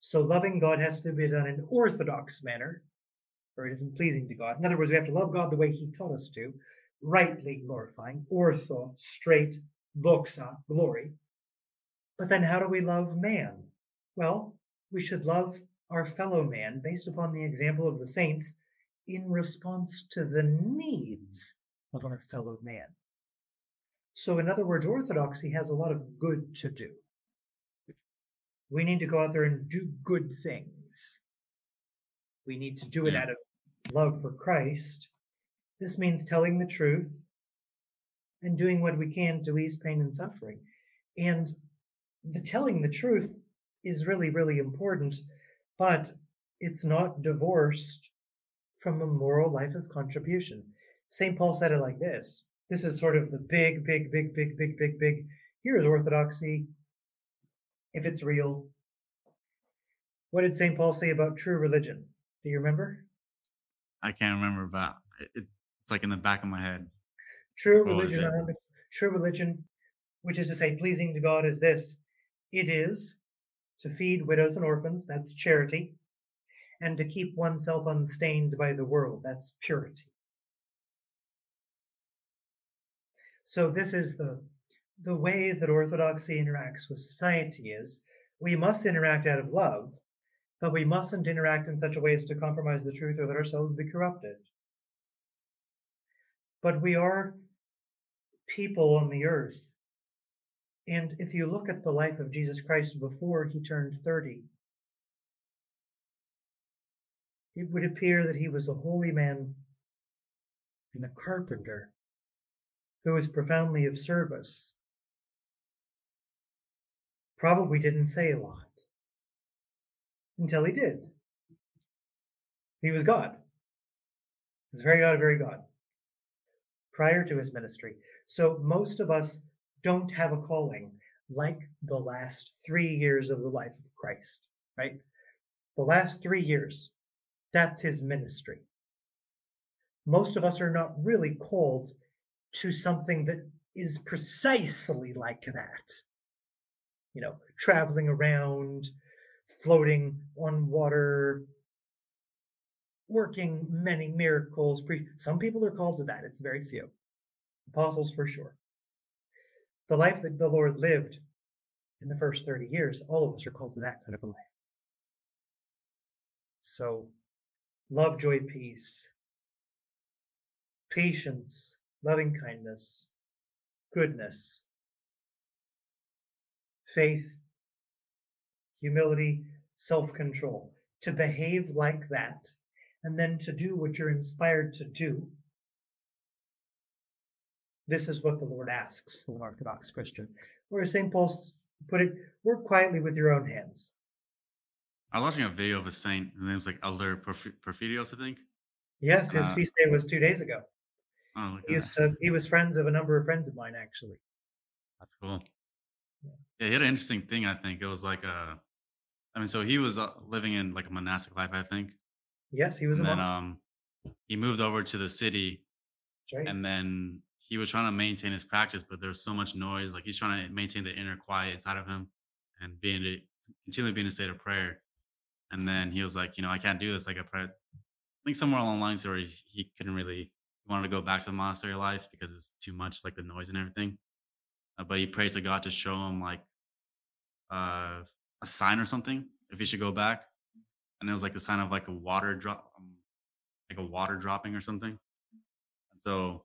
So loving God has to be done in an orthodox manner, or it isn't pleasing to God. In other words, we have to love God the way he taught us to, rightly glorifying, ortho, straight, doxa, glory. But then how do we love man? Well, we should love our fellow man based upon the example of the saints in response to the needs of our fellow man. So in other words, Orthodoxy has a lot of good to do. We need to go out there and do good things. We need to do it out of love for Christ. This means telling the truth and doing what we can to ease pain and suffering. And the telling the truth is really, really important, but it's not divorced from a moral life of contribution. Saint Paul said it like this. This is sort of the big, big, big, big, big, big, big. Here's Orthodoxy, if it's real. What did Saint Paul say about true religion? Do you remember? I can't remember, but it, it's like in the back of my head. True religion, true religion, which is to say pleasing to God, is this. It is to feed widows and orphans, that's charity, and to keep oneself unstained by the world, that's purity. So this is the, the way that Orthodoxy interacts with society is, we must interact out of love, but we mustn't interact in such a way as to compromise the truth or let ourselves be corrupted. But we are people on the earth. And if you look at the life of Jesus Christ before he turned thirty, it would appear that he was a holy man and a carpenter who was profoundly of service. Probably didn't say a lot until he did. He was God. He was very God, very God, prior to his ministry. So most of us don't have a calling like the last three years of the life of Christ, right? The last three years, that's his ministry. Most of us are not really called to something that is precisely like that. you know, traveling around, floating on water, working many miracles. Some people are called to that. It's very few. Apostles for sure. The life that the Lord lived in the first thirty years, all of us are called to that kind of a life. So love, joy, peace, patience, loving kindness, goodness, faith, humility, self-control. To behave like that, and then to do what you're inspired to do. This is what the Lord asks of an Orthodox Christian. Or as Saint Paul put it, work quietly with your own hands. I was watching a video of a saint, his name's like Elder Porphyrios, I think. Yes, his uh, feast day was two days ago. Oh, he, used to, he was friends of a number of friends of mine, actually. That's cool. Yeah, yeah, he had an interesting thing, I think. It was like a, I mean, so he was living in like a monastic life, I think. Yes, he was. And a then um, he moved over to the city. That's right. And then he was trying to maintain his practice, but there's so much noise. Like he's trying to maintain the inner quiet inside of him and being to, continually being in a state of prayer. And then he was like, you know, I can't do this. Like I, pray. I think somewhere along the lines where he, he couldn't really, he wanted to go back to the monastery life because it was too much, like the noise and everything. Uh, but he prays to God to show him like uh, a sign or something, if he should go back. And it was like the sign of like a water drop, like a water dropping or something. And so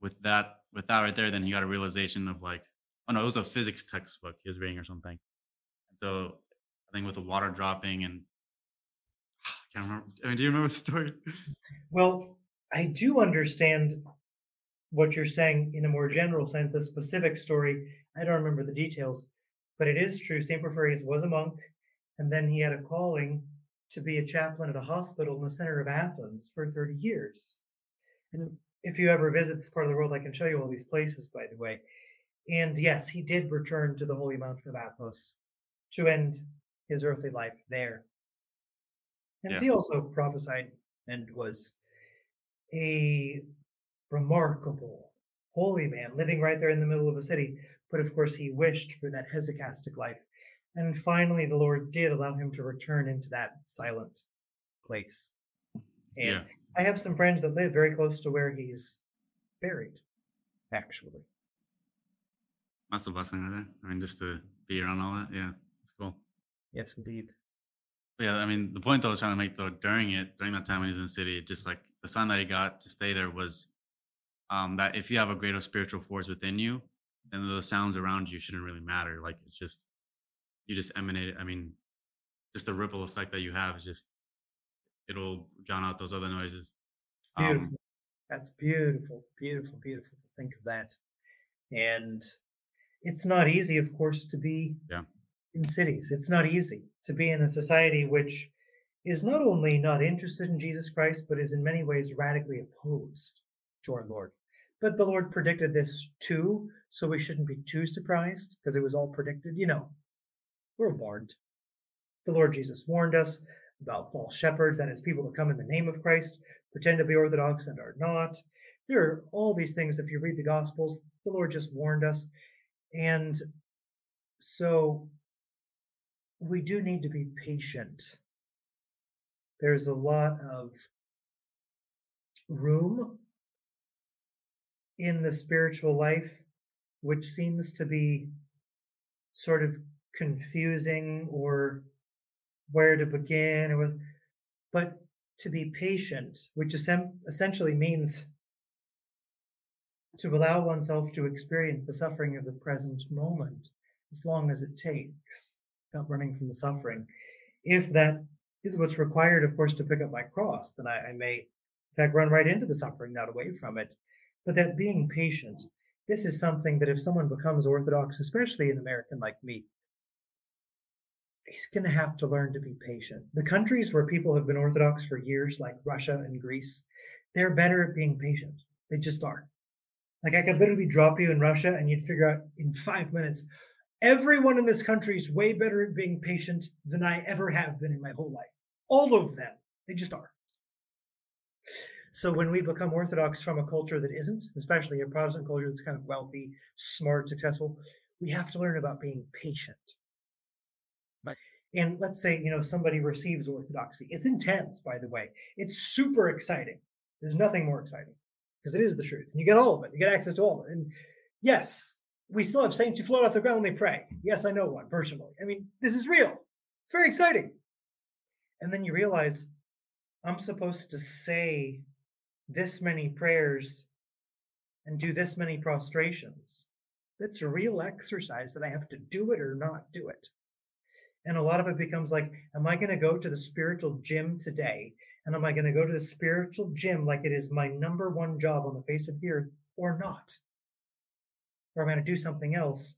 with that, with that right there, then he got a realization of like, oh no, it was a physics textbook he was reading or something. And so I think with the water dropping and I can't remember. I mean, do you remember the story? Well, I do understand what you're saying in a more general sense. The specific story, I don't remember the details, but it is true. Saint Porphyrios was a monk, and then he had a calling to be a chaplain at a hospital in the center of Athens for thirty years. And if you ever visit this part of the world, I can show you all these places, by the way. And yes, he did return to the holy mountain of Athos to end his earthly life there. And yeah. He also prophesied and was a remarkable holy man living right there in the middle of a city. But of course, he wished for that hesychastic life. And finally, the Lord did allow him to return into that silent place. And yeah. I have some friends that live very close to where he's buried, actually. That's a blessing, right there. I mean, just to be around all that. Yeah, it's cool. Yes, indeed. But yeah, I mean, the point that I was trying to make, though, during it, during that time when he was in the city, just like the sign that he got to stay there was um, that if you have a greater spiritual force within you, then the sounds around you shouldn't really matter. Like, it's just, you just emanate it. I mean, just the ripple effect that you have is just, it'll drown out those other noises. It's beautiful. Um, That's beautiful, beautiful, beautiful to think of that. And it's not easy, of course, to be yeah. in cities. It's not easy to be in a society which is not only not interested in Jesus Christ, but is in many ways radically opposed to our Lord. But the Lord predicted this too, so we shouldn't be too surprised because it was all predicted. You know, we're warned. The Lord Jesus warned us about false shepherds, that is, people that come in the name of Christ, pretend to be Orthodox and are not. There are all these things. If you read the Gospels, the Lord just warned us. And so we do need to be patient. There's a lot of room in the spiritual life, which seems to be sort of confusing or where to begin, or but to be patient, which essentially means to allow oneself to experience the suffering of the present moment as long as it takes, without running from the suffering. If that is what's required, of course, to pick up my cross, then I, I may, in fact, run right into the suffering, not away from it. But that being patient, this is something that if someone becomes Orthodox, especially an American like me, he's going to have to learn to be patient. The countries where people have been Orthodox for years, like Russia and Greece, they're better at being patient. They just are. Like, I could literally drop you in Russia and you'd figure out in five minutes, everyone in this country is way better at being patient than I ever have been in my whole life. All of them. They just are. So when we become Orthodox from a culture that isn't, especially a Protestant culture that's kind of wealthy, smart, successful, we have to learn about being patient. Right. And let's say, you know, somebody receives Orthodoxy. It's intense, by the way. It's super exciting. There's nothing more exciting because it is the truth. And you get all of it. You get access to all of it. And yes, we still have saints who float off the ground when they pray. Yes, I know one personally. I mean, this is real. It's very exciting. And then you realize I'm supposed to say this many prayers and do this many prostrations. That's a real exercise that I have to do it or not do it. And a lot of it becomes like, am I going to go to the spiritual gym today? And am I going to go to the spiritual gym like it is my number one job on the face of the earth or not? Or am I going to do something else?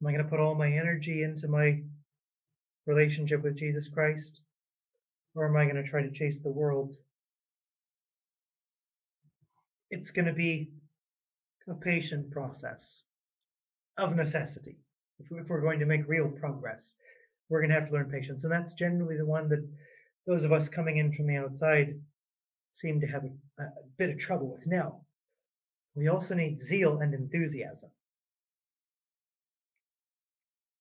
Am I going to put all my energy into my relationship with Jesus Christ? Or am I going to try to chase the world? It's going to be a patient process of necessity. If we're going to make real progress, we're going to have to learn patience. And that's generally the one that those of us coming in from the outside seem to have a, a bit of trouble with. Now, we also need zeal and enthusiasm.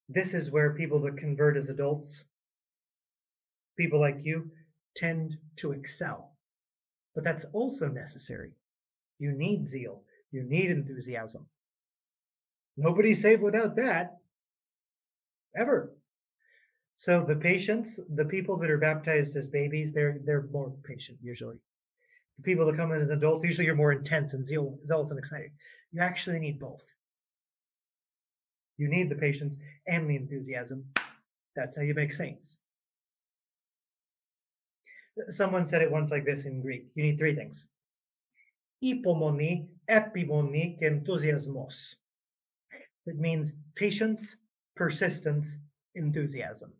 This is where people that convert as adults, people like you, tend to excel. But that's also necessary. You need zeal. You need enthusiasm. Nobody's saved without that. Ever. So the patients, the people that are baptized as babies, they're they're more patient usually. The people that come in as adults, usually you're more intense and zeal, zealous and excited. You actually need both. You need the patience and the enthusiasm. That's how you make saints. Someone said it once like this in Greek. You need three things. Hypomone, epimone, and enthusiasmos. That means patience, persistence, enthusiasm.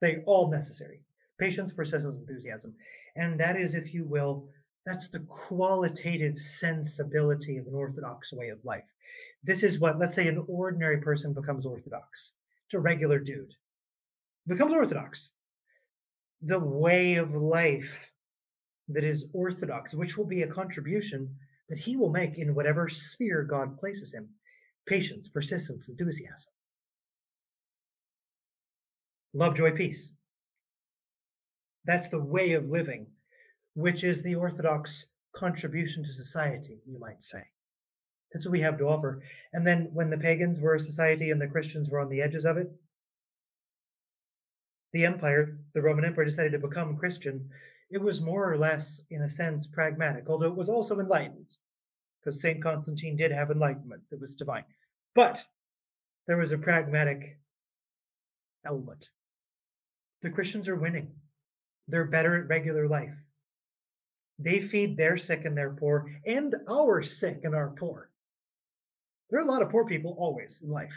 They're all necessary. Patience, persistence, enthusiasm. And that is, if you will, that's the qualitative sensibility of an Orthodox way of life. This is what, let's say, an ordinary person becomes Orthodox. It's a regular dude. Becomes Orthodox. The way of life that is Orthodox, which will be a contribution that he will make in whatever sphere God places him. Patience, persistence, enthusiasm. Love, joy, peace. That's the way of living, which is the Orthodox contribution to society, you might say. That's what we have to offer. And then when the pagans were a society and the Christians were on the edges of it, the empire, the Roman Empire, decided to become Christian. It was more or less, in a sense, pragmatic, although it was also enlightened, because Saint Constantine did have enlightenment that was divine. But there was a pragmatic element. The Christians are winning. They're better at regular life. They feed their sick and their poor, and our sick and our poor. There are a lot of poor people always in life.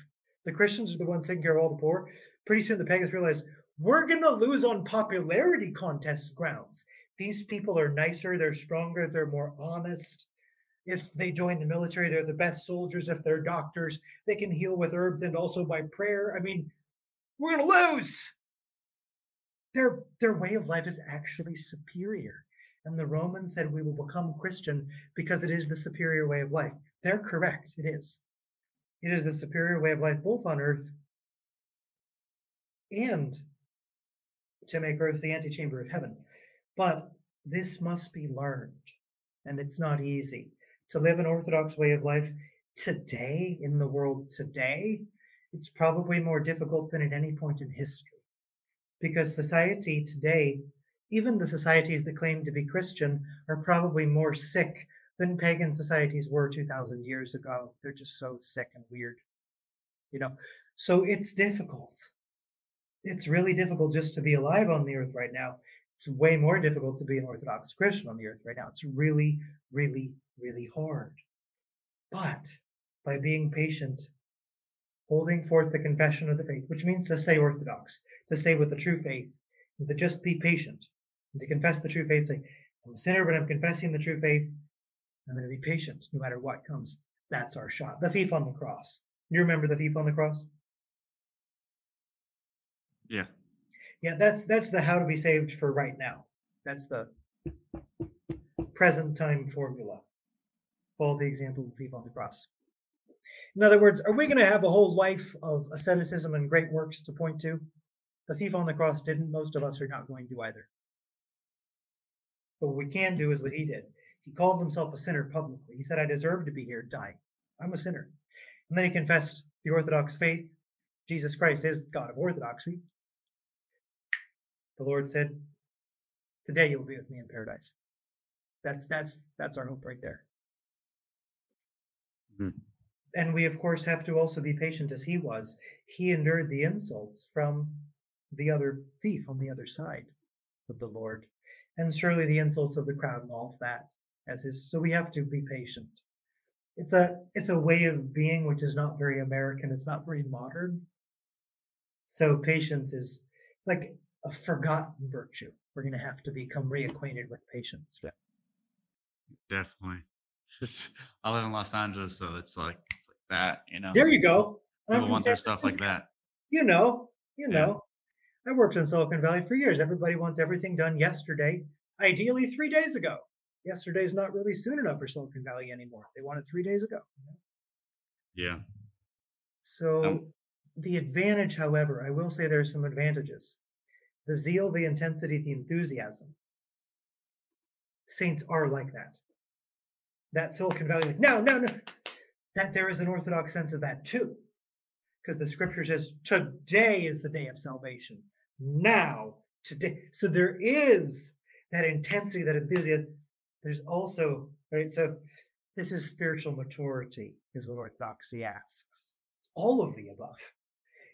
The Christians are the ones taking care of all the poor. Pretty soon the pagans realize, we're going to lose on popularity contest grounds. These people are nicer, they're stronger, they're more honest. If they join the military, they're the best soldiers. If they're doctors, they can heal with herbs and also by prayer. I mean, we're going to lose. Their, their way of life is actually superior. And the Romans said we will become Christian because it is the superior way of life. They're correct, it is. It is the superior way of life both on earth and to make earth the antechamber of heaven. But this must be learned, and it's not easy. To live an Orthodox way of life today, in the world today, it's probably more difficult than at any point in history. Because society today, even the societies that claim to be Christian, are probably more sick than pagan societies were two thousand years ago. They're just so sick and weird, you know. So it's difficult. It's really difficult just to be alive on the earth right now. It's way more difficult to be an Orthodox Christian on the earth right now. It's really, really, really hard. But by being patient, holding forth the confession of the faith, which means to stay Orthodox, to stay with the true faith, and to just be patient, and to confess the true faith, say, I'm a sinner, but I'm confessing the true faith. I'm going to be patient no matter what comes. That's our shot. The thief on the cross. You remember the thief on the cross? Yeah. Yeah, that's that's the how to be saved for right now. That's the present time formula. follow the example of Levi the Gross. In other words, are we going to have a whole life of asceticism and great works to point to? The thief on the cross didn't. Most of us are not going to either. But what we can do is what he did. He called himself a sinner publicly. He said, I deserve to be here, die. I'm a sinner. And then he confessed the Orthodox faith. Jesus Christ is the God of orthodoxy. The Lord said, today you'll be with me in paradise. That's that's that's our hope right there. Mm-hmm. And we, of course, have to also be patient as he was. He endured the insults from the other thief on the other side of the Lord, and surely the insults of the crowd and all of that as his. So we have to be patient. It's a it's a way of being which is not very American. It's not very modern. So patience is like a forgotten virtue. We're going to have to become reacquainted with patience. Yeah, definitely. I live in Los Angeles, so it's like it's like that, you know. There you go. People want their stuff like that. You know, you know. Yeah. I worked in Silicon Valley for years. Everybody wants everything done yesterday, ideally three days ago. Yesterday's not really soon enough for Silicon Valley anymore. They want it three days ago. Yeah. So um, the advantage, however, I will say there are some advantages. The zeal, the intensity, the enthusiasm. Saints are like that. That Silicon Valley, like, no, no, no. That there is an Orthodox sense of that too. Because the scripture says, today is the day of salvation. Now, today. So there is that intensity, that enthusiasm. There's also, right? So this is spiritual maturity, is what Orthodoxy asks. It's all of the above.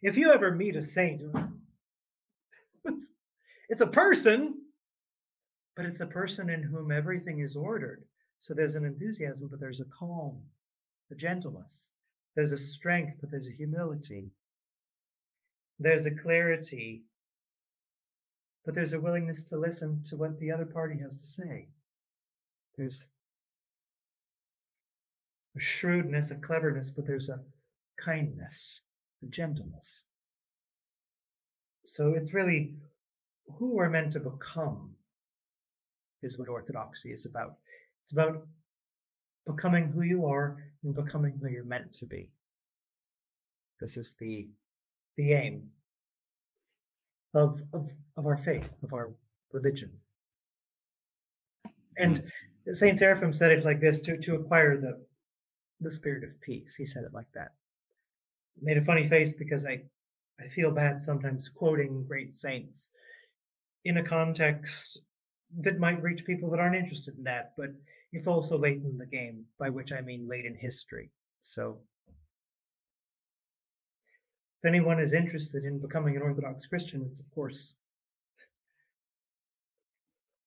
If you ever meet a saint, it's a person, but it's a person in whom everything is ordered. So there's an enthusiasm, but there's a calm, a gentleness. There's a strength, but there's a humility. There's a clarity, but there's a willingness to listen to what the other party has to say. There's a shrewdness, a cleverness, but there's a kindness, a gentleness. So it's really who we're meant to become is what Orthodoxy is about. It's about becoming who you are and becoming who you're meant to be. This is the the aim of of, of our faith, of our religion. And Saint Seraphim said it like this, to, to acquire the the spirit of peace. He said it like that. I made a funny face because I, I feel bad sometimes quoting great saints in a context that might reach people that aren't interested in that, but it's also late in the game, by which I mean late in history. So if anyone is interested in becoming an Orthodox Christian, it's of course,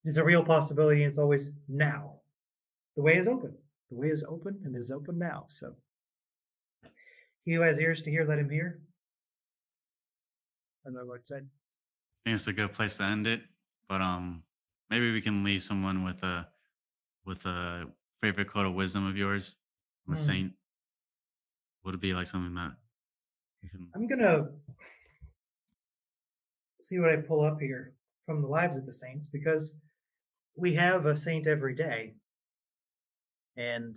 it's a real possibility, and it's always now. The way is open. The way is open, and it is open now. So he who has ears to hear, let him hear. I don't know what it said. I think it's a good place to end it, but um. Maybe we can leave someone with a with a favorite quote of wisdom of yours, from a mm. saint. Would it be like something that you can... I'm gonna see what I pull up here from the lives of the saints, because we have a saint every day, and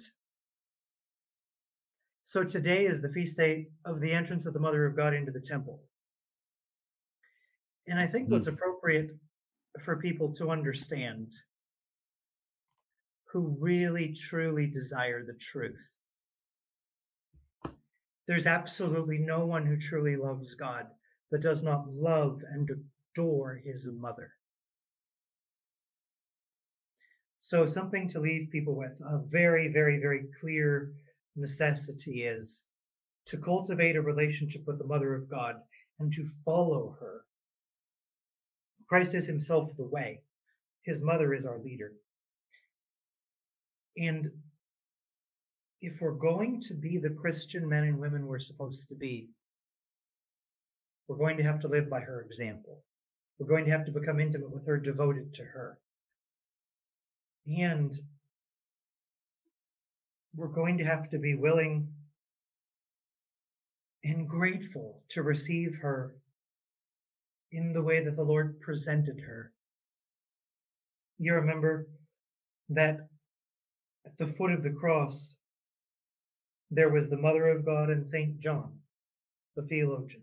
so today is the feast day of the entrance of the Mother of God into the temple, and I think mm. what's appropriate for people to understand who really truly desire the truth. There's absolutely no one who truly loves God that does not love and adore his mother. So something to leave people with, a very, very, very clear necessity is to cultivate a relationship with the Mother of God and to follow her. Christ is himself the way. His mother is our leader. And if we're going to be the Christian men and women we're supposed to be, we're going to have to live by her example. We're going to have to become intimate with her, devoted to her. And we're going to have to be willing and grateful to receive her in the way that the Lord presented her. You remember that At the foot of the cross, there was the Mother of God and Saint John, the theologian.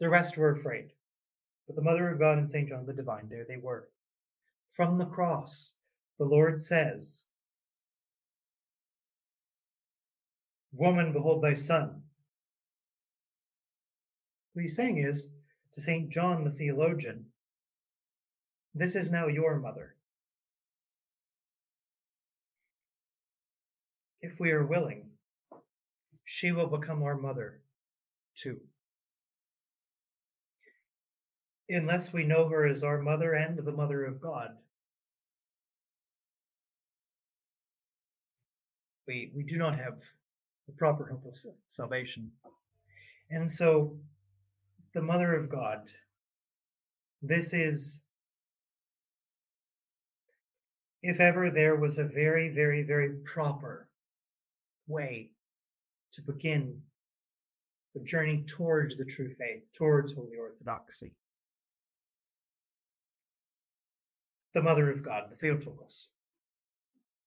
The rest were afraid, but the Mother of God and Saint John the Divine, there they were. From the cross, the Lord says, "Woman, behold thy son." What he's saying is, to Saint John the theologian, this is now your mother. If we are willing, she will become our mother too. Unless we know her as our mother and the mother of God, we, we do not have the proper hope of salvation. And so, the Mother of God, this is, if ever there was a very, very, very proper way to begin the journey towards the true faith, towards Holy Orthodoxy, the Mother of God, the Theotokos,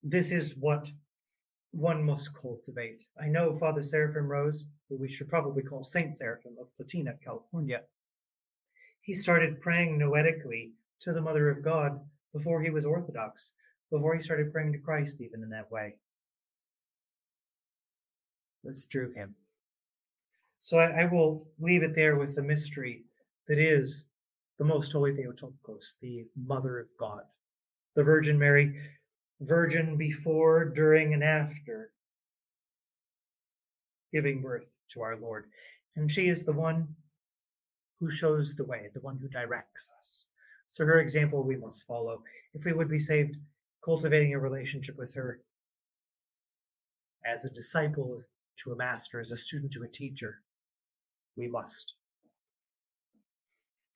this is what one must cultivate. I know Father Seraphim Rose, who we should probably call Saint Seraphim of Platina, California, he started praying noetically to the Mother of God before he was Orthodox, before he started praying to Christ even in that way. This drew him. So I, I will leave it there with the mystery that is the Most Holy Theotokos, the Mother of God, the Virgin Mary, Virgin before, during, and after giving birth to our Lord. And she is the one who shows the way, the one who directs us. So her example we must follow. If we would be saved, cultivating a relationship with her as a disciple to a master, as a student to a teacher, we must.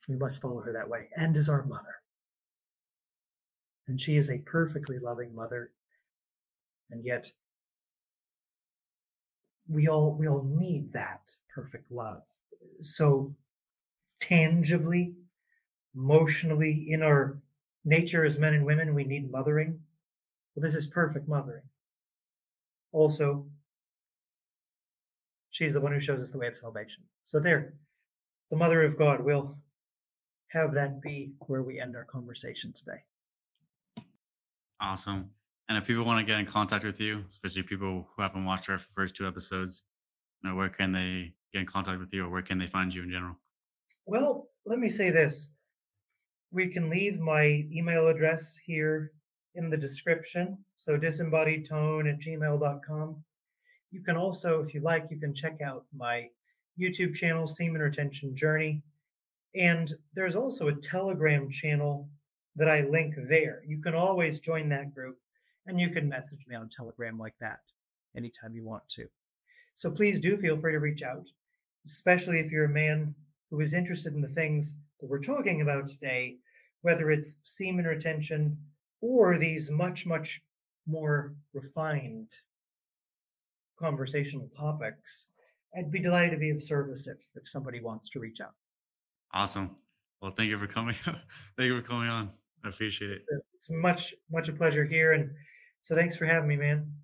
We must follow her that way, and is our mother. And she is a perfectly loving mother, and yet we all we all need that perfect love so tangibly, emotionally, in our nature as men and women. We need mothering. Well, this is perfect mothering. Also, she's the one who shows us the way of salvation. So there, the Mother of God. Will have that be where we end our conversation today. Awesome. And if people want to get in contact with you, especially people who haven't watched our first two episodes, you know, where can they get in contact with you, or where can they find you in general? Well, let me say this. We can leave my email address here in the description. So disembodiedtone at gmail dot com. You can also, if you like, you can check out my YouTube channel, Semen Retention Journey. And there's also a Telegram channel that I link there. You can always join that group, and you can message me on Telegram like that anytime you want to. So please do feel free to reach out, especially if you're a man who is interested in the things that we're talking about today, whether it's semen retention or these much, much more refined conversational topics. I'd be delighted to be of service if, if somebody wants to reach out. Awesome. Well, thank you for coming. Thank you for coming on. I appreciate it. It's much, much a pleasure here. And so thanks for having me, man.